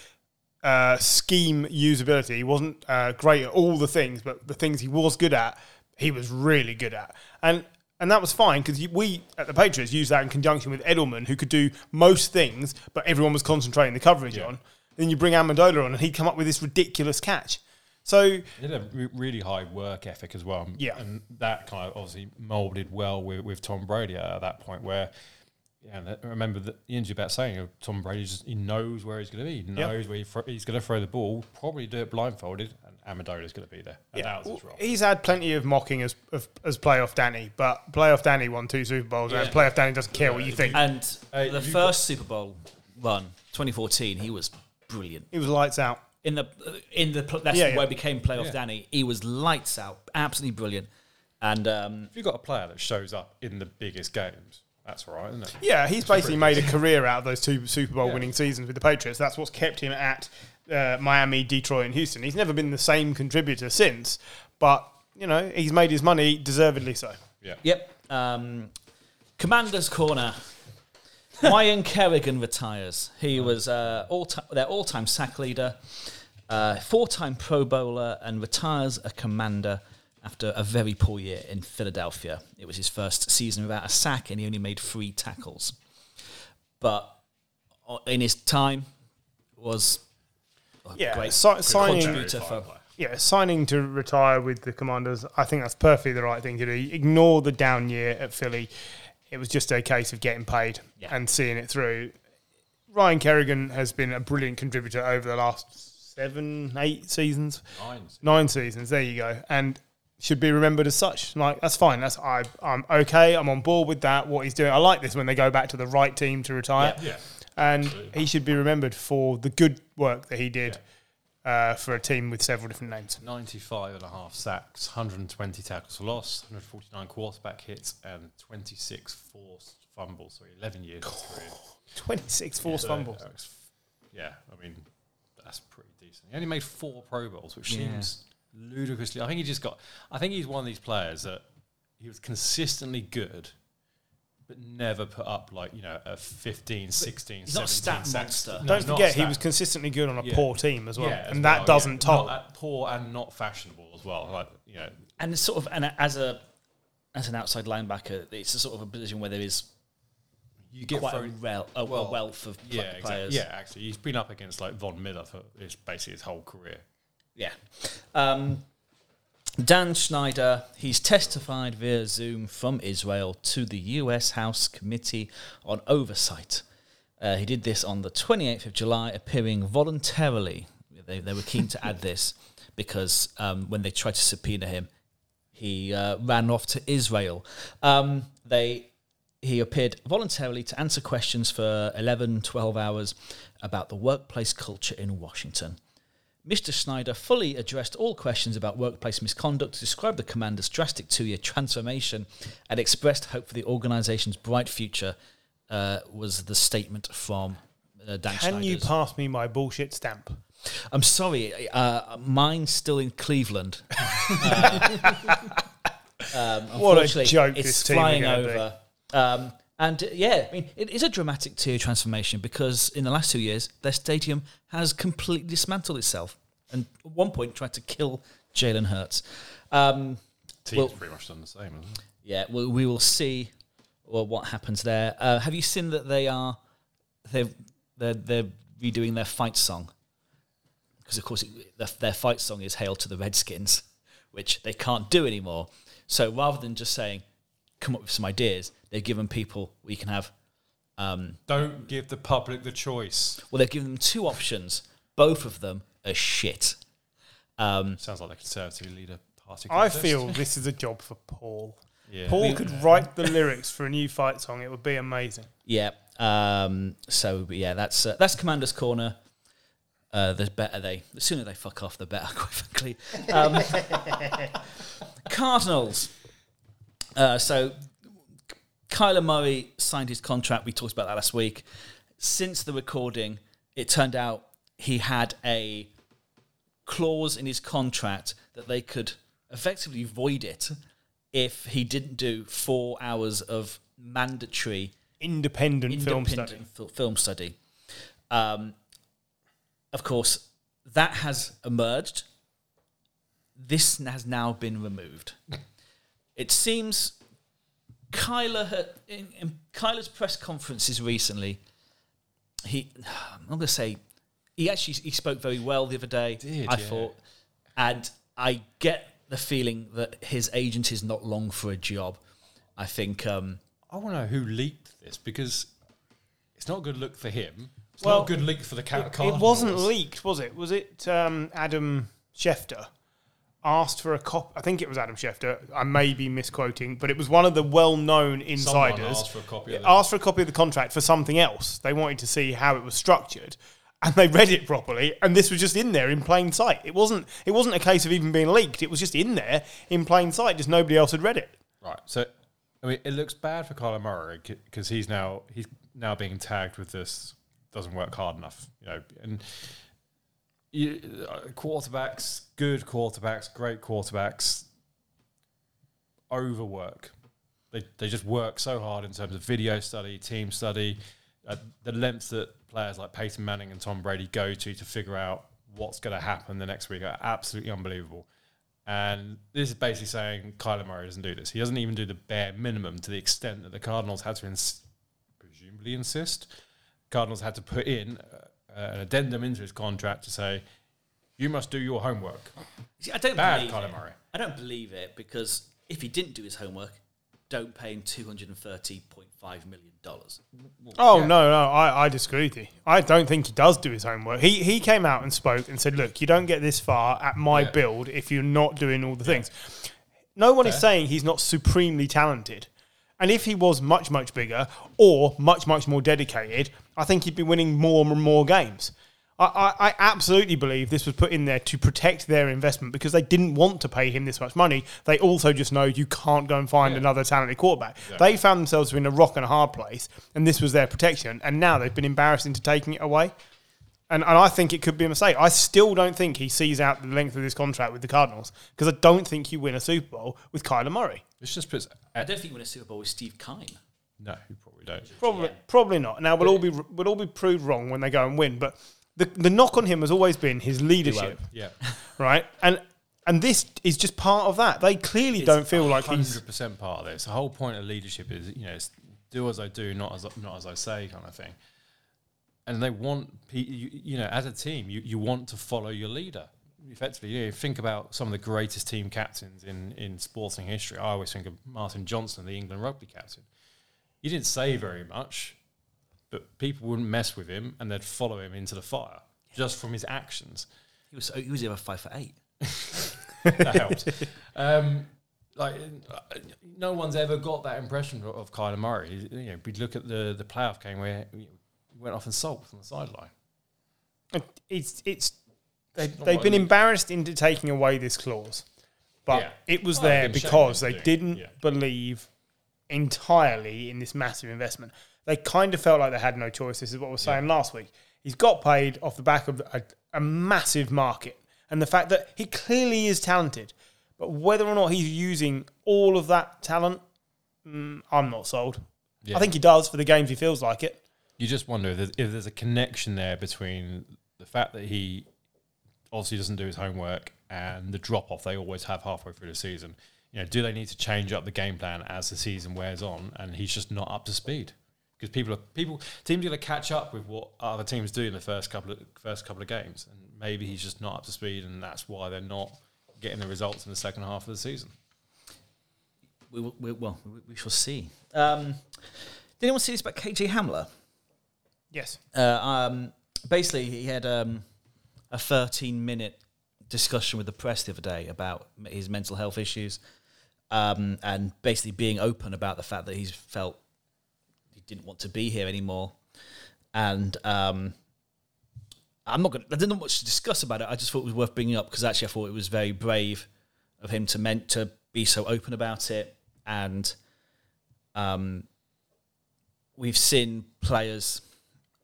uh, scheme usability. He wasn't uh, great at all the things, but the things he was good at, he was really good at. And and that was fine because we at the Patriots used that in conjunction with Edelman, who could do most things, but everyone was concentrating the coverage yeah. on. Then you bring Amendola on and he'd come up with this ridiculous catch. So he had a re- really high work ethic as well. Yeah. And that kind of obviously moulded well with, with Tom Brady at that point where... Yeah, and I remember the injury about saying Tom Brady just, he knows where he's going to be. He knows yep. where he fr- he's going to throw the ball, probably do it blindfolded, and Amendola's going to be there. And yeah. that was his role. He's had plenty of mocking as of, as playoff Danny, but playoff Danny won two Super Bowls, yeah. and playoff Danny doesn't care yeah. what you think. And uh, the first got- Super Bowl run, twenty fourteen, he was brilliant. He was lights out. in the in the that's yeah, yeah. where it became playoff yeah. Danny. He was lights out, absolutely brilliant. And um, if you've got a player that shows up in the biggest games, that's all right, isn't it? Yeah, he's that's basically made a career out of those two Super Bowl yeah. winning seasons with the Patriots. That's what's kept him at uh, Miami, Detroit, and Houston. He's never been the same contributor since, but you know he's made his money deservedly so. Yeah. Yep. Um, Commander's Corner. Ryan Kerrigan retires. He was uh, all t- their all-time sack leader, uh, four-time Pro Bowler, and retires a Commander after a very poor year in Philadelphia. It was his first season without a sack, and he only made three tackles. But in his time, was a yeah, great, si- great signing, contributor for... Yeah, signing to retire with the Commanders, I think that's perfectly the right thing to do. Ignore the down year at Philly. It was just a case of getting paid yeah. and seeing it through. Ryan Kerrigan has been a brilliant contributor over the last seven, eight seasons. Nine. Nine seasons, there you go. And should be remembered as such. Like, that's fine. That's I, I'm okay. I'm on board with that, what he's doing. I like this when they go back to the right team to retire. Yeah. yeah. And Absolutely. He should be remembered for the good work that he did. Yeah. Uh, for a team with several different names. ninety-five and a half sacks, one hundred twenty tackles for loss, one hundred forty-nine quarterback hits, and twenty-six forced fumbles. So eleven years. Oh, twenty-six forced yeah, fumbles. So was, yeah, I mean, that's pretty decent. He only made four Pro Bowls, which yeah. seems ludicrously... I think he just got... I think he's one of these players that he was consistently good, but never put up, like, you know, a fifteen, sixteen, he's seventeen. He's not a stat sack. monster. No, Don't forget, he was consistently good on a yeah. poor team as well. Yeah, as and well, that doesn't yeah. top. That poor and not fashionable as well. Like, you know. And it's sort of, and as a as an outside linebacker, it's a sort of a position where there is you get quite a, rel- a well, wealth of yeah, players. Exactly. Yeah, actually. He's been up against, like, Von Miller for his, basically his whole career. Yeah. Um, Dan Schneider, he's testified via Zoom from Israel to the U S House Committee on Oversight. Uh, he did this on the twenty-eighth of July, appearing voluntarily. They, they were keen to add this because um, when they tried to subpoena him, he uh, ran off to Israel. Um, they he appeared voluntarily to answer questions for eleven, twelve hours about the workplace culture in Washington. Mister Schneider fully addressed all questions about workplace misconduct, described the Commander's drastic two-year transformation, and expressed hope for the organisation's bright future, uh, was the statement from uh, Dan Schneider. Can Schneider's. You pass me my bullshit stamp? I'm sorry, uh, mine's still in Cleveland. uh, um, what a joke it's this flying team over. Um, and, yeah, I mean, it is a dramatic two-year transformation because in the last two years, their stadium has completely dismantled itself and at one point tried to kill Jalen Hurts. Um, Team's well, pretty much done the same, isn't it? Yeah, well, we will see well, what happens there. Uh, have you seen that they are they're, they're, they're redoing their fight song? Because, of course, it, their, their fight song is Hail to the Redskins, which they can't do anymore. So rather than just saying, come up with some ideas, they've given people we can have um, don't give the public the choice. Well, they've given them two options, both of them are shit. Um, sounds like the Conservative leader party contest. I feel this is a job for Paul yeah. Paul we, could uh, write the lyrics for a new fight song. It would be amazing. Yeah. Um, so yeah, that's uh, that's Commander's Corner. Uh, the better they, the sooner they fuck off, the better, quite frankly. Um, Cardinals. Uh, so, Kyler Murray signed his contract. We talked about that last week. Since the recording, it turned out he had a clause in his contract that they could effectively void it if he didn't do four hours of mandatory independent, independent film study. F- film study. Um, of course, that has emerged. This has now been removed. It seems Kyler had, in, in Kyler's press conferences recently, he I'm going to say he actually he spoke very well the other day. Did, I yeah. thought, and I get the feeling that his agent is not long for a job. I think um, I want to know who leaked this because it's not a good look for him. It's well, not a good leak for the Cardinals. It, it wasn't leaked, was it? Was it um, Adam Schefter? Asked for a copy. I think it was Adam Schefter. I may be misquoting, but it was one of the well-known insiders. Someone asked for a copy of the asked for a copy of the contract for something else. They wanted to see how it was structured, and they read it properly, and this was just in there in plain sight. It wasn't it wasn't a case of even being leaked. It was just in there in plain sight, just nobody else had read it. Right. So I mean, it looks bad for Kyler Murray because he's now he's now being tagged with this doesn't work hard enough, you know. And you, quarterbacks, good quarterbacks, great quarterbacks overwork. They they just work so hard in terms of video study, team study, uh, the lengths that players like Peyton Manning and Tom Brady go to to figure out what's going to happen the next week are absolutely unbelievable. And this is basically saying Kyler Murray doesn't do this. He doesn't even do the bare minimum to the extent that the Cardinals had to ins- presumably insist. Cardinals had to put in uh, an addendum into his contract to say, you must do your homework. See, I don't Bad believe Kyler it. Murray. I don't believe it because if he didn't do his homework, don't pay him two hundred thirty point five million dollars. Oh, yeah. no, no, I, I disagree with you. I don't think he does do his homework. He he came out and spoke and said, look, you don't get this far at my yeah. build if you're not doing all the yeah. things. No one Fair. is saying he's not supremely talented. And if he was much, much bigger or much, much more dedicated, I think he'd be winning more and more games. I, I absolutely believe this was put in there to protect their investment because they didn't want to pay him this much money. They also just know you can't go and find yeah. another talented quarterback. Exactly. They found themselves in a rock and a hard place, and this was their protection. And now they've been embarrassed into taking it away. And and I think it could be a mistake. I still don't think he sees out the length of this contract with the Cardinals because I don't think you win a Super Bowl with Kyler Murray. It's just puts. I don't think you win a Super Bowl with Steve Keim. No, you probably don't. Probably, yeah. probably not. Now we'll all be we'll all be proved wrong when they go and win, but. The the knock on him has always been his leadership, yeah, right, and and this is just part of that. They clearly it's don't feel like he's one hundred percent part of this. The whole point of leadership is, you know, it's do as I do, not as not as I say, kind of thing. And they want you, you know, as a team, you, you want to follow your leader. Effectively, you know, think about some of the greatest team captains in in sporting history. I always think of Martin Johnson, the England rugby captain. He didn't say very much. But people wouldn't mess with him, and they'd follow him into the fire yeah. just from his actions. He was so, he was over five for eight. That helped. Um, like no one's ever got that impression of Kyler Murray. You know, we'd look at the the playoff game where he went off and sulked on the sideline. It's it's they, they've been embarrassed into taking away this clause, but yeah. it was oh, there because they didn't yeah. believe entirely in this massive investment. They kind of felt like they had no choice. This is what I was saying yeah. last week. He's got paid off the back of a, a massive market. And the fact that he clearly is talented. But whether or not he's using all of that talent, mm, I'm not sold. Yeah. I think he does for the games he feels like it. You just wonder if there's, if there's a connection there between the fact that he obviously doesn't do his homework and the drop-off they always have halfway through the season. You know, do they need to change up the game plan as the season wears on and he's just not up to speed? Because people, are, people, teams are going to catch up with what other teams do in the first couple of first couple of games, and maybe he's just not up to speed, and that's why they're not getting the results in the second half of the season. We will, we, well, we shall see. Um, did anyone see this about K J Hamler? Yes. Uh, um, basically, he had um, a thirteen-minute discussion with the press the other day about his mental health issues, um, and basically being open about the fact that he's felt. Didn't want to be here anymore, and um, I'm not going. I didn't know much to discuss about it. I just thought it was worth bringing up because actually I thought it was very brave of him to meant to be so open about it. And um, we've seen players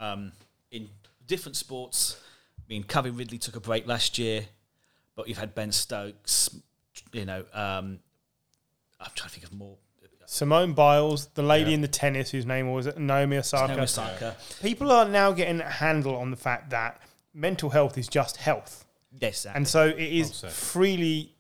um, in different sports. I mean, Calvin Ridley took a break last year, but you've had Ben Stokes. You know, um, I'm trying to think of more. Simone Biles, the lady yeah. in the tennis whose name was Naomi Osaka. Naomi Osaka. People are now getting a handle on the fact that mental health is just health. Yes. And so it is also. freely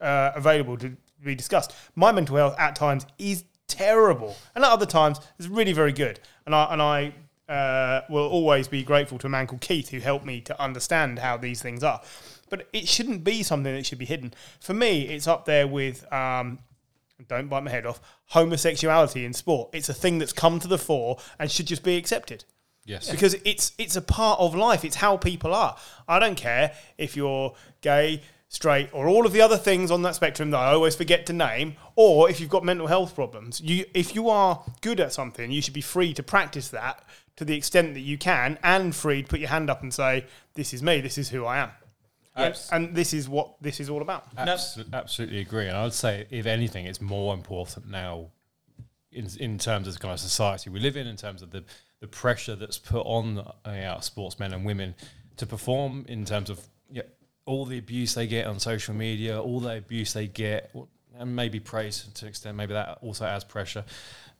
uh, available to be discussed. My mental health at times is terrible. And at other times, it's really very good. And I, and I uh, will always be grateful to a man called Keith who helped me to understand how these things are. But it shouldn't be something that should be hidden. For me, it's up there with... Um, don't bite my head off, homosexuality in sport. It's a thing that's come to the fore and should just be accepted. Yes. Because it's it's a part of life. It's how people are. I don't care if you're gay, straight, or all of the other things on that spectrum that I always forget to name, or if you've got mental health problems. You, if you are good at something, you should be free to practice that to the extent that you can, and free to put your hand up and say, this is me, this is who I am. Abs- and this is what this is all about. Abs- absolutely agree. And I would say, if anything, it's more important now in in terms of the kind of society we live in, in terms of the, the pressure that's put on our sportsmen and women to perform, in terms of, you know, all the abuse they get on social media, all the abuse they get, and maybe praise to an extent, maybe that also adds pressure,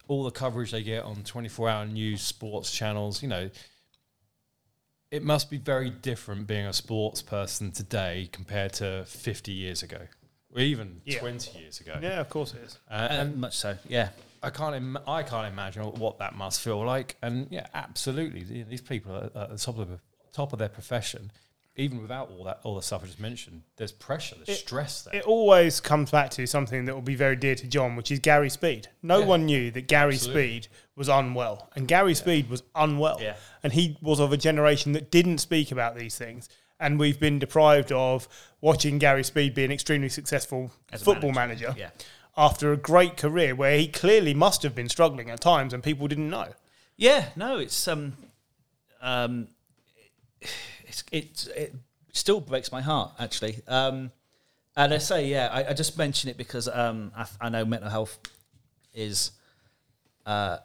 all the coverage they get on twenty-four hour news, sports channels. You know, it must be very different being a sports person today compared to fifty years ago, or even yeah. twenty years ago. Yeah, of course it is. Uh, and um, much so, yeah. I can't Im- I can't imagine what that must feel like. And yeah, absolutely. These people are at the top of, the, top of their profession. Even without all that, all the stuff I just mentioned, there's pressure, there's it, stress there. It always comes back to something that will be very dear to John, which is Gary Speed. No yeah. one knew that Gary Absolutely. Speed was unwell, and Gary yeah. Speed was unwell. Yeah. And he was of a generation that didn't speak about these things. And we've been deprived of watching Gary Speed be an extremely successful As football manager, manager yeah. after a great career where he clearly must have been struggling at times and people didn't know. Yeah, no, it's... um, um It's, it's, it still breaks my heart, actually. Um, and I say, yeah, I, I just mention it because um, I, I know mental health is uh,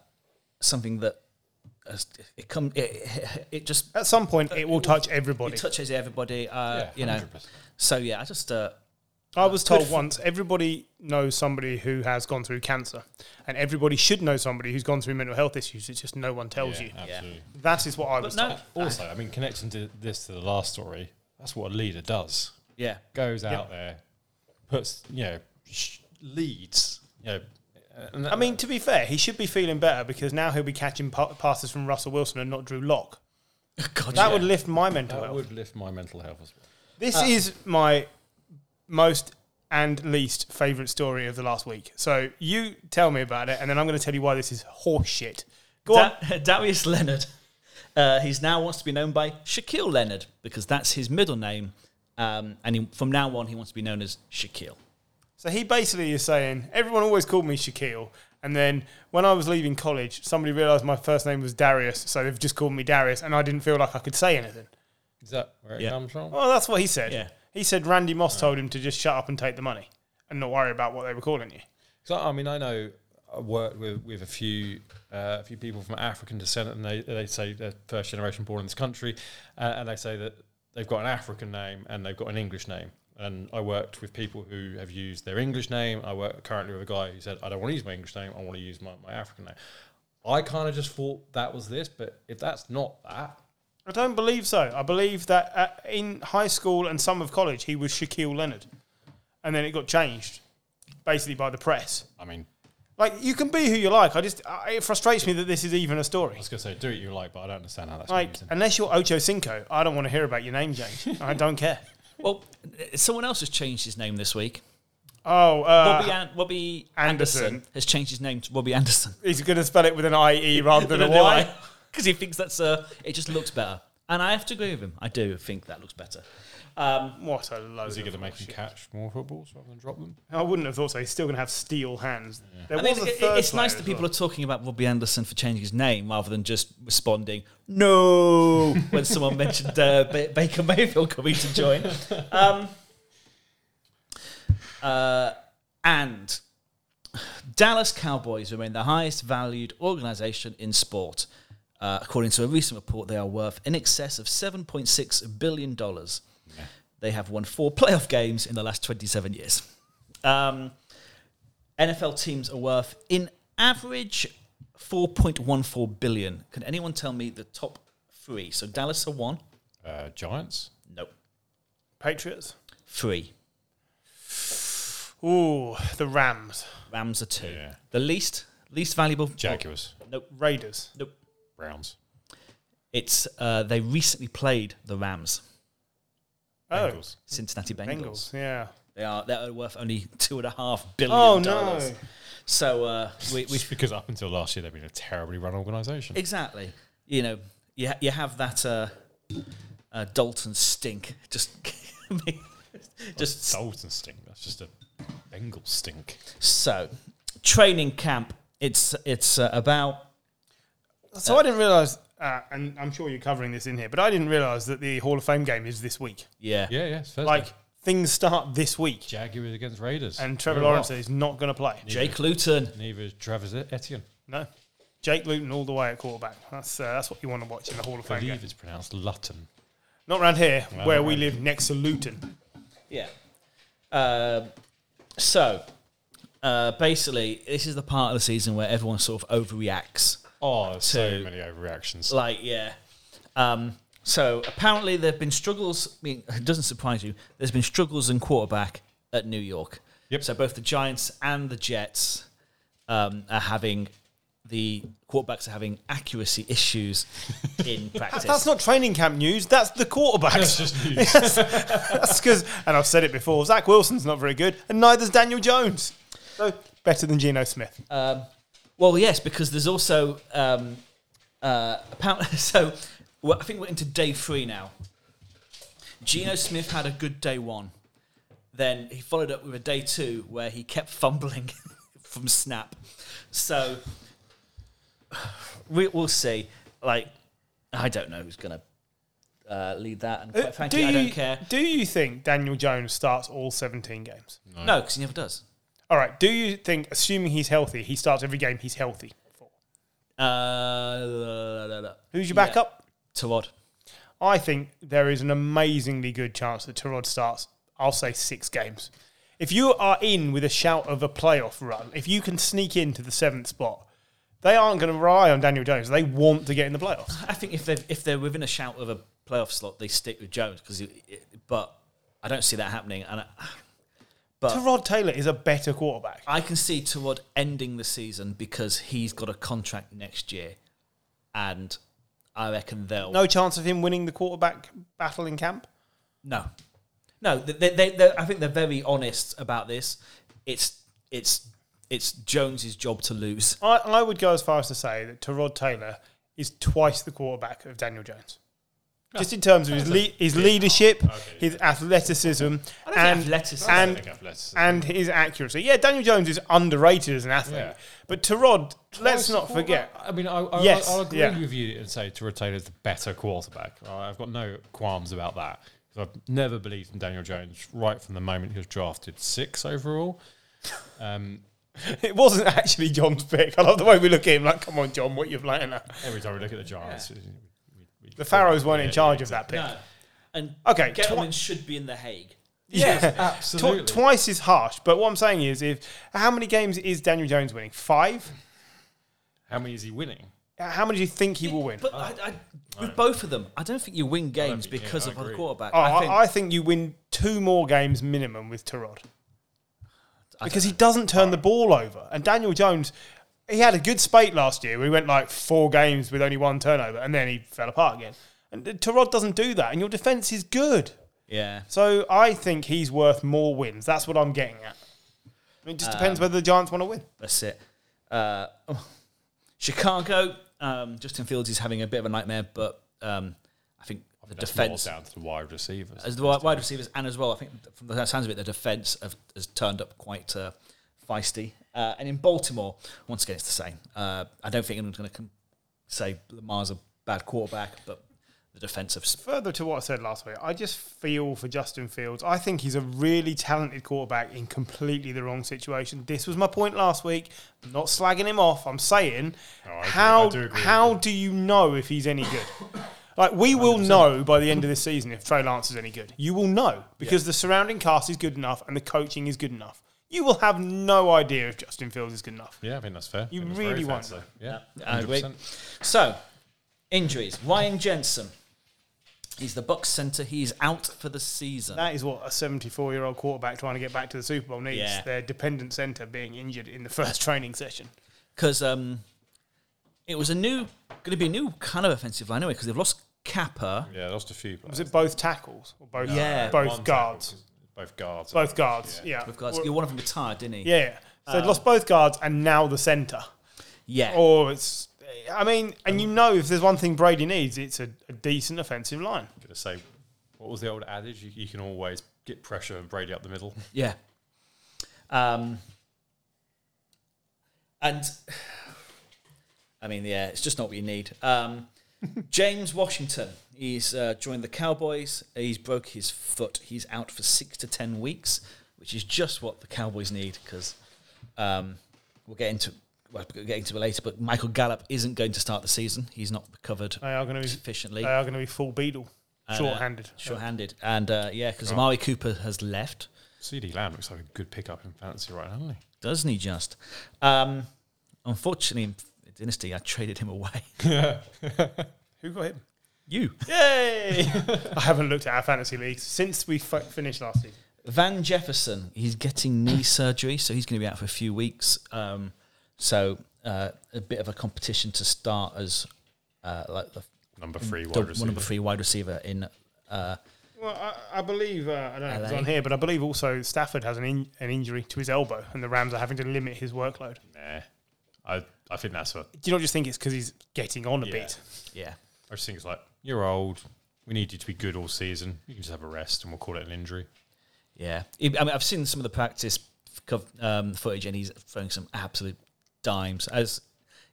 something that has, it come it, it just at some point it, it will touch everybody. It touches everybody, uh, yeah, you know. one hundred percent So yeah, I just. Uh, I was told once everybody knows somebody who has gone through cancer, and everybody should know somebody who's gone through mental health issues. It's just no one tells yeah, you. Absolutely. That is what I but was no, told. Also, I mean, connecting to this to the last story, that's what a leader does. Yeah, goes out yep. there, puts you know, leads. You know, and I mean, to be fair, he should be feeling better because now he'll be catching pa- passes from Russell Wilson and not Drew Lock. God, that yeah. would lift my mental. That health. Would lift my mental health as well. This uh, is my. Most and least favourite story of the last week. So you tell me about it, and then I'm going to tell you why this is horse shit. Go da- on. Darius Leonard. Uh, he's now wants to be known by Shaquille Leonard because that's his middle name. Um, and he, from now on, he wants to be known as Shaquille. So he basically is saying, everyone always called me Shaquille. And then when I was leaving college, somebody realised my first name was Darius, so they've just called me Darius, and I didn't feel like I could say anything. Is that where it yeah. comes from? Well, that's what he said. Yeah. He said Randy Moss told him to just shut up and take the money and not worry about what they were calling you. So, I mean, I know I worked with, with a few uh, a few people from African descent, and they, they say they're first generation born in this country, uh, and they say that they've got an African name and they've got an English name. And I worked with people who have used their English name. I work currently with a guy who said, I don't want to use my English name, I want to use my, my African name. I kind of just thought that was this, but if that's not that, I don't believe so. I believe that at, in high school and some of college, he was Shaquille Leonard. And then it got changed, basically, by the press. I mean... Like, you can be who you like. I just... I, it frustrates me that this is even a story. I was going to say, do it you like, but I don't understand how that's... Like, amazing. Unless you're Ocho Cinco, I don't want to hear about your name change. I don't care. Well, someone else has changed his name this week. Oh, uh... Robbie, An- Robbie Anderson. Anderson has changed his name to Robbie Anderson. He's going to spell it with an I E rather than a Y. Because he thinks that's uh, it just looks better, and I have to agree with him. I do think that looks better. Um, what a load! Is he going to make him catch more footballs rather than drop them? I wouldn't have thought so. He's still going to have steel hands. Yeah. There I was mean, a third it's nice that people well. are talking about Robbie Anderson for changing his name rather than just responding no when someone mentioned uh, Baker Mayfield coming to join. Um, uh, and Dallas Cowboys remain the highest valued organisation in sport. Uh, according to a recent report, they are worth in excess of seven point six billion dollars. Yeah. They have won four playoff games in the last twenty-seven years. Um, N F L teams are worth, in average, four point one four billion dollars. Can anyone tell me the top three? So Dallas are one. Uh, Giants? Nope. Patriots? Three. Ooh, the Rams. Rams are two. Yeah. The least least valuable? Jaguars. Oh, nope. Raiders? Nope. Browns. It's uh, they recently played the Rams. Oh, Bengals. Cincinnati Bengals. Bengals. Yeah, they are. They're worth only two and a half billion. Oh dollars. no! So uh, we, we because up until last year they've been a terribly run organisation. Exactly. You know, you ha- you have that uh, uh, Dalton stink just. Just Sultan stink. That's just a Bengal stink. So, training camp. It's it's uh, about. So uh, I didn't realise, uh, and I'm sure you're covering this in here, but I didn't realise that the Hall of Fame game is this week. Yeah, yeah, yeah. It's Thursday. Like things start this week. Jaguars against Raiders, and Trevor We're Lawrence off. is not going to play. Neither, Jake Luton, neither is Travis Etienne. No, Jake Luton all the way at quarterback. That's uh, that's what you want to watch in the Hall of Fame. I believe game. It's pronounced Luton. Not around here, no, where we live, next to Luton. Yeah. Uh, so, uh, basically, this is the part of the season where everyone sort of overreacts. Oh, to, so many overreactions. Like, yeah. Um, so, apparently there have been struggles. I mean, it doesn't surprise you. There's been struggles in quarterback at New York. Yep. So, both the Giants and the Jets um, are having... The quarterbacks are having accuracy issues in practice. That's not training camp news. That's the quarterbacks. That's just news. That's because, and I've said it before, Zach Wilson's not very good, and neither's Daniel Jones. So better than Geno Smith. Um, well, yes, because there's also um, uh, apparently. So well, I think we're into day three now. Geno Smith had a good day one. Then he followed up with a day two where he kept fumbling from snap. So. We, we'll see. Like, I don't know who's going to uh, lead that. And quite uh, frankly, do you, I don't care. Do you think Daniel Jones starts all seventeen games? No, because no, he never does. All right. Do you think, assuming he's healthy, he starts every game he's healthy for? Uh, la, la, la. Who's your backup? Yeah. Tyrod. I think there is an amazingly good chance that Tyrod starts, I'll say, six games. If you are in with a shout of a playoff run, if you can sneak into the seventh spot, they aren't going to rely on Daniel Jones. They want to get in the playoffs. I think if they're if they're within a shout of a playoff slot, they stick with Jones. Because, but I don't see that happening. And I, but Tyrod Taylor is a better quarterback. I can see Tyrod ending the season because he's got a contract next year, and I reckon they'll no chance of him winning the quarterback battle in camp. No, no. They, they, they, I think they're very honest about this. It's it's. It's Jones' job to lose. I, I would go as far as to say that Tyrod Taylor is twice the quarterback of Daniel Jones. No. Just in terms of his le- his leadership, okay, his athleticism, and, athleticism. And, athleticism, and his accuracy. Yeah, Daniel Jones is underrated as an athlete. Yeah. But Tyrod, let's not forget. I mean, I, I, yes, I'll, I'll agree yeah. with you and say Tyrod Taylor is the better quarterback. I've got no qualms about that. I've never believed in Daniel Jones right from the moment he was drafted six overall. Um It wasn't actually John's pick. I love the way we look at him like, come on, John, what are you playing at? Every time we look at the Giants. Yeah. We, we the Pharaohs weren't in charge of that pick. No. And okay, Gettleman twi- should be in The Hague. Yeah, yeah. Absolutely. Tw- twice is harsh, but what I'm saying is, if how many games is Daniel Jones winning? Five? How many is he winning? How many do you think he will win? But oh. I, I, with no. both of them, I don't think you win games think, because yeah, of the quarterback. Oh, I, think, I think you win two more games minimum with Tyrod. Because he doesn't turn the ball over. And Daniel Jones, he had a good spate last year where he went like four games with only one turnover and then he fell apart again. And Tyrod doesn't do that. And your defence is good. Yeah. So I think he's worth more wins. That's what I'm getting at. I mean, it just um, depends whether the Giants want to win. That's it. Uh, oh. Chicago, um, Justin Fields is having a bit of a nightmare, but um, I think... The That's defense more down to the wide receivers, as the wide time. receivers, and as well, I think from the sounds of it, the defense have, has turned up quite uh, feisty. Uh, and in Baltimore, once again, it's the same. Uh, I don't think anyone's going to com- say Lamar's a bad quarterback, but the defense have. Further to what I said last week, I just feel for Justin Fields. I think he's a really talented quarterback in completely the wrong situation. This was my point last week. I'm not slagging him off. I'm saying no, how do, do how do you know if he's any good? Like, we will one hundred percent know by the end of this season if Trey Lance is any good. You will know because yeah. the surrounding cast is good enough and the coaching is good enough. You will have no idea if Justin Fields is good enough. Yeah, I think that's fair. You really won't. Fair, so. Yeah, I agree. So, injuries. Ryan Jensen. He's the Bucs centre. He's out for the season. That is what a seventy-four-year-old quarterback trying to get back to the Super Bowl needs. Yeah. Their dependent centre being injured in the first training session. Because um, it was a new... Going to be a new kind of offensive line anyway because they've lost Kappa. Yeah, lost a few players. Was it both tackles or both? Yeah, both guards. Both guards. Both guards. Yeah. Both guards. One of them retired, didn't he? Yeah. So um, they lost both guards and now the centre. Yeah. Or it's. I mean, and you know, if there's one thing Brady needs, it's a, a decent offensive line. I'm going to say, what was the old adage? You, you can always get pressure and Brady up the middle. Yeah. Um, and, I mean, yeah, it's just not what you need. Um, James Washington, he's uh, joined the Cowboys. He's broke his foot. He's out for six to ten weeks, which is just what the Cowboys need because um, we'll get into well, we'll get into it later, but Michael Gallup isn't going to start the season. He's not recovered they are gonna be, sufficiently. They are going to be full Beadle, and, short-handed. Uh, short-handed. And, uh, yeah, because oh. Amari Cooper has left. CeeDee Lamb looks like a good pickup in fantasy right now, doesn't he? Doesn't he just? Um, unfortunately, in Dynasty, I traded him away. Who got him? You. Yay! I haven't looked at our fantasy league since we f- finished last season. Van Jefferson, he's getting knee surgery, so he's going to be out for a few weeks. Um, so uh, a bit of a competition to start as uh, like the number three wide receiver. Number three wide receiver in. Uh, well, I, I believe uh, I don't know if it's on here, but I believe also Stafford has an in, an injury to his elbow, and the Rams are having to limit his workload. Nah, I I think that's what. Do you not just think it's because he's getting on a yeah. bit? Yeah, I just think it's like you're old. We need you to be good all season. You can just have a rest, and we'll call it an injury. Yeah, I mean, I've seen some of the practice um, footage, and he's throwing some absolute dimes, as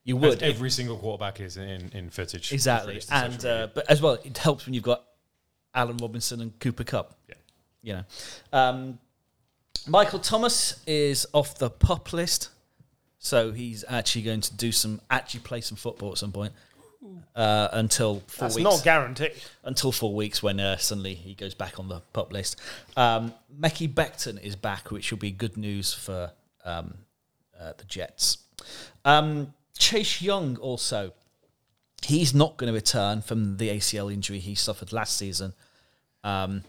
you would. As every if, single quarterback is in, in footage, exactly. And uh, but as well, it helps when you've got Allen Robinson and Cooper Kupp. Yeah, you know, um, Michael Thomas is off the pop list, so he's actually going to do some actually play some football at some point. Uh, until four That's weeks. That's not guaranteed. Until four weeks when uh, suddenly he goes back on the pop list. Um, Mekhi Becton is back, which will be good news for um, uh, the Jets. Um, Chase Young also. He's not going to return from the A C L injury he suffered last season. Um,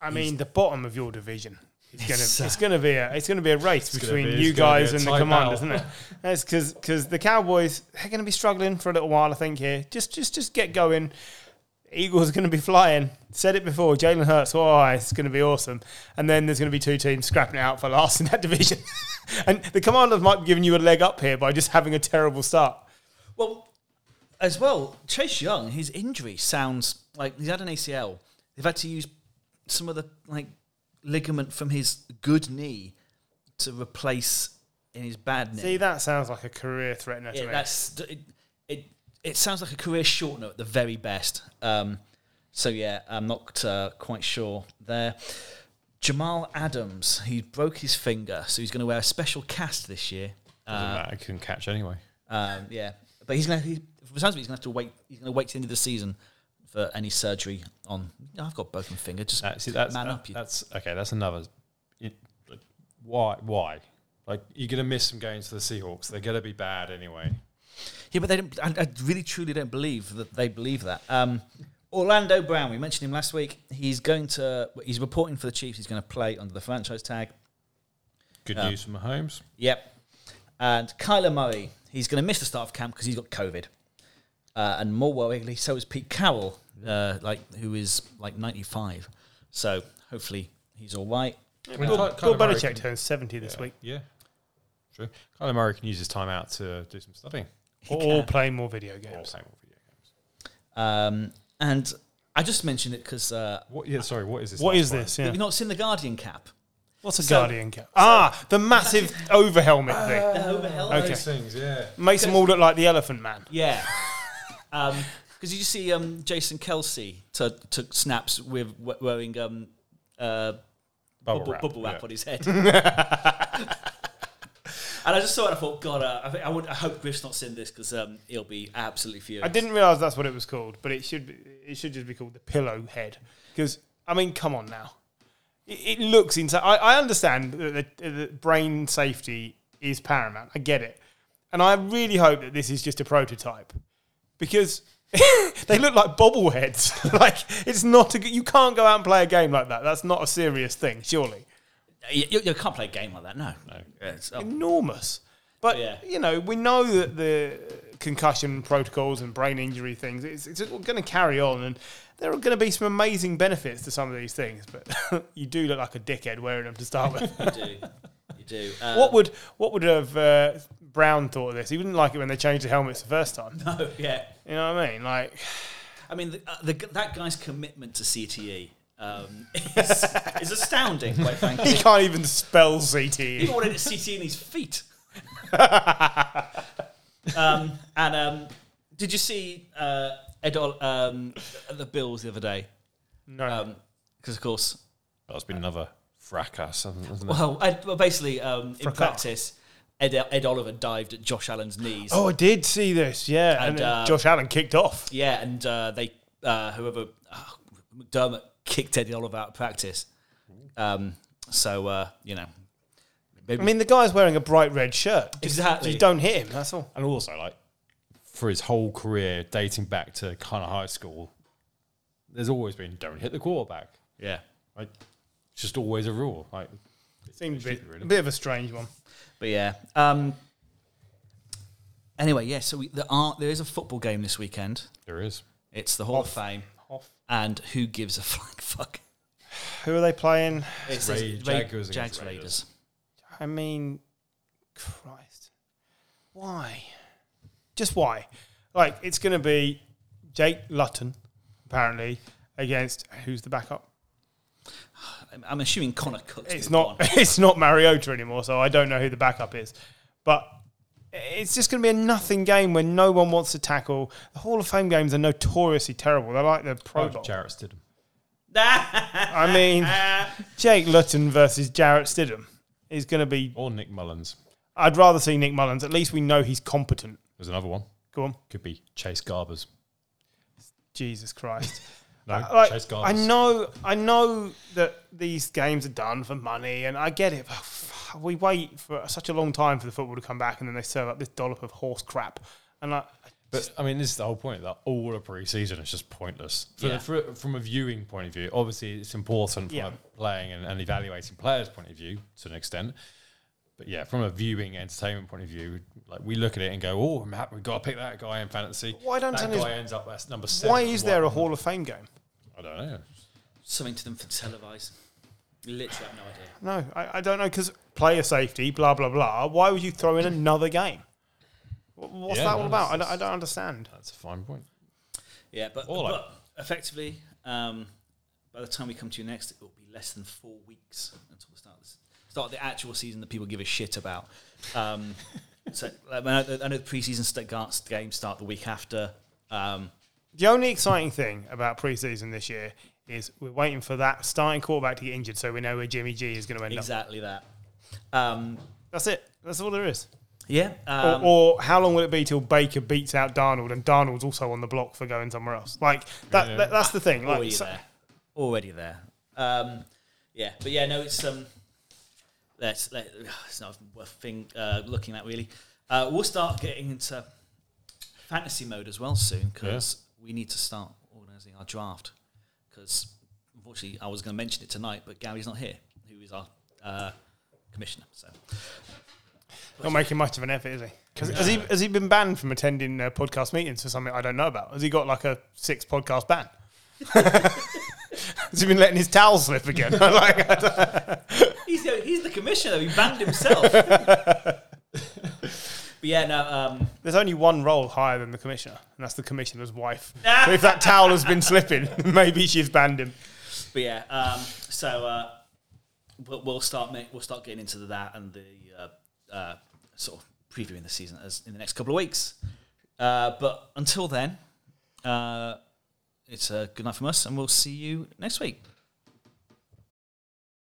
I mean, the bottom of your division. It's gonna, it's, uh, it's gonna be a, it's gonna be a race between be, you guys be and the Commanders, battle. Isn't it? That's because because the Cowboys they're gonna be struggling for a little while, I think. Here, just just just get going. Eagles are gonna be flying. Said it before, Jalen Hurts. Oh, it's gonna be awesome. And then there's gonna be two teams scrapping it out for last in that division. And the Commanders might be giving you a leg up here by just having a terrible start. Well, as well, Chase Young, his injury sounds like he's had an A C L. They've had to use some of the like. ligament from his good knee to replace in his bad knee. See, that sounds like a career threatener to yeah, me. That's, it, it, it sounds like a career shortener at the very best. Um, so, yeah, I'm not uh, quite sure there. Jamal Adams, he broke his finger, so he's going to wear a special cast this year. Uh, I couldn't catch anyway. Um, yeah, but he's going to, for sounds like he's going to have to wait. He's going to wait till the end of the season for any surgery on... No, I've got both my fingers. Just uh, see, that's, man that, up. You. That's, okay, that's another... It, like, why? Why? Like, you're going to miss them going to the Seahawks. They're going to be bad anyway. Yeah, but they don't... I, I really, truly don't believe that they believe that. Um, Orlando Brown, we mentioned him last week. He's going to... He's reporting for the Chiefs. He's going to play under the franchise tag. Good um, news for Mahomes. Yep. And Kyler Murray, he's going to miss the start of camp because he's got COVID. Uh, and more worryingly, so is Pete Carroll. Uh, like who is like ninety-five, so hopefully he's all right. I mean, uh, Bill Belichick turns seventy this yeah, week. Yeah, true. Kyler Murray can use his time out to do some studying, or, or play more video games. Or play more video games. Um, and I just mentioned it because uh, what? Yeah, sorry. What is this? What is point? This? Yeah. Have you not seen the Guardian cap? What's a so, Guardian cap? So ah, the massive over helmet uh, thing. The over helmet. Okay. Things, yeah. Makes them all look like the Elephant Man. Yeah. um. Because you see um, Jason Kelce t- took snaps with w- wearing um, uh, bubble, bubble wrap, bubble wrap yeah. on his head. And I just saw it and I thought, God, uh, I, think I, would, I hope Griff's not seen this because um, he'll be absolutely furious. I didn't realise that's what it was called, but it should be, it should just be called the pillow head. Because, I mean, come on now. It, it looks insane. I, I understand that the, the brain safety is paramount. I get it. And I really hope that this is just a prototype. Because... they look like bobbleheads. Like it's not a good, you can't go out and play a game like that. That's not a serious thing, surely. You, you can't play a game like that. No, no, it's enormous. But, but yeah. you know, we know that the concussion protocols and brain injury things it's, it's going to carry on, and there are going to be some amazing benefits to some of these things. But you do look like a dickhead wearing them to start with. You do. You do. Um, what would what would have uh, Brown thought of this? He wouldn't like it when they changed the helmets the first time. No, yeah. You know what I mean? Like, I mean, the, uh, the, that guy's commitment to C T E uh, um, is, is astounding, quite frankly. He can't even spell C T E. He ordered C T E in his feet. um, and um, did you see uh, Ed Ol- um, the Bills the other day? No. Because, um, of course... That's been uh, another fracas, hasn't it? Well, I, well basically, um, in practice... Ed, Ed Oliver dived at Josh Allen's knees. Oh, I did see this, yeah. And, and uh, Josh Allen kicked off. Yeah, and uh, they, uh, whoever, oh, McDermott kicked Ed Oliver out of practice. Um, so, uh, you know. Maybe. I mean, the guy's wearing a bright red shirt. Exactly. You don't hit him, that's all. And also, like, for his whole career, dating back to kind of high school, there's always been, don't hit the quarterback. Yeah. Like, it's just always a rule. Like, it seems a bit, really. a bit of a strange one. But yeah. Um, anyway, yeah, so we, there are there is a football game this weekend. There is. It's the Hall Hoff. of Fame. Hoff. And who gives a flying fuck? Who are they playing? It's Ray, Ray, Jaguars Jags Raiders. Raiders. I mean, Christ. Why? Just why? Like, it's going to be Jake Luton, apparently, against who's the backup? I'm assuming Connor Cook's it's not on. It's not Mariota anymore, so I don't know who the backup is. But it's just going to be a nothing game where no one wants to tackle. The Hall of Fame games are notoriously terrible. They're like the Pro oh, Bowl. Jarrett Stidham. I mean, Jake Luton versus Jarrett Stidham is going to be... Or Nick Mullins. I'd rather see Nick Mullins. At least we know he's competent. There's another one. Go on. Could be Chase Garbers. Jesus Christ. No, like, Chase Garbers. I know, I know that these games are done for money, and I get it. But we wait for such a long time for the football to come back, and then they serve up this dollop of horse crap. And like, but I mean, this is the whole point. That all of pre-season is just pointless. For, yeah. for, from a viewing point of view, obviously it's important from yeah. a playing and, and evaluating players' point of view to an extent. But yeah, from a viewing entertainment point of view, like we look at it and go, "Oh, Matt, we've got to pick that guy in fantasy." Why don't that guy ends up as number seven? Why is there a Hall of Fame game? I don't know. Something to them for televise. Literally, have no idea. No, I, I don't know because player safety, blah blah blah. Why would you throw in another game? What's yeah, that all no, about? I don't, I don't understand. That's a fine point. Yeah, but, but like, effectively, um, by the time we come to you next, it will be less than four weeks until we start this. Start the actual season that people give a shit about. Um, so I know the preseason st- games start the week after. Um, the only exciting thing about preseason this year is we're waiting for that starting quarterback to get injured, so we know where Jimmy G is going to end exactly up. Exactly that. Um, That's it. That's all there is. Yeah. Um, or, or how long will it be till Baker beats out Darnold and Darnold's also on the block for going somewhere else? Like that. Yeah. that that's the thing. Like, Already so- there. Already there. Um, yeah. But yeah, no, it's um. That's it's not worth thing uh, looking at really. Uh, we'll start getting into fantasy mode as well soon because yeah. we need to start organising our draft. Because unfortunately, I was going to mention it tonight, but Gary's not here, who is our uh, commissioner. So not making much of an effort, is he? Because yeah. has he has he been banned from attending uh, podcast meetings for something I don't know about? Has he got like a six podcast ban? Has he been letting his towel slip again? like, I don't He's the, he's the commissioner. He banned himself. But yeah, no. Um, There's only one role higher than the commissioner, and that's the commissioner's wife. So if that towel has been slipping, maybe she's banned him. But yeah, um, so uh, we'll start make, we'll start getting into that and the uh, uh, sort of previewing the season as in the next couple of weeks. Uh, but until then, uh, it's a good night from us, and we'll see you next week.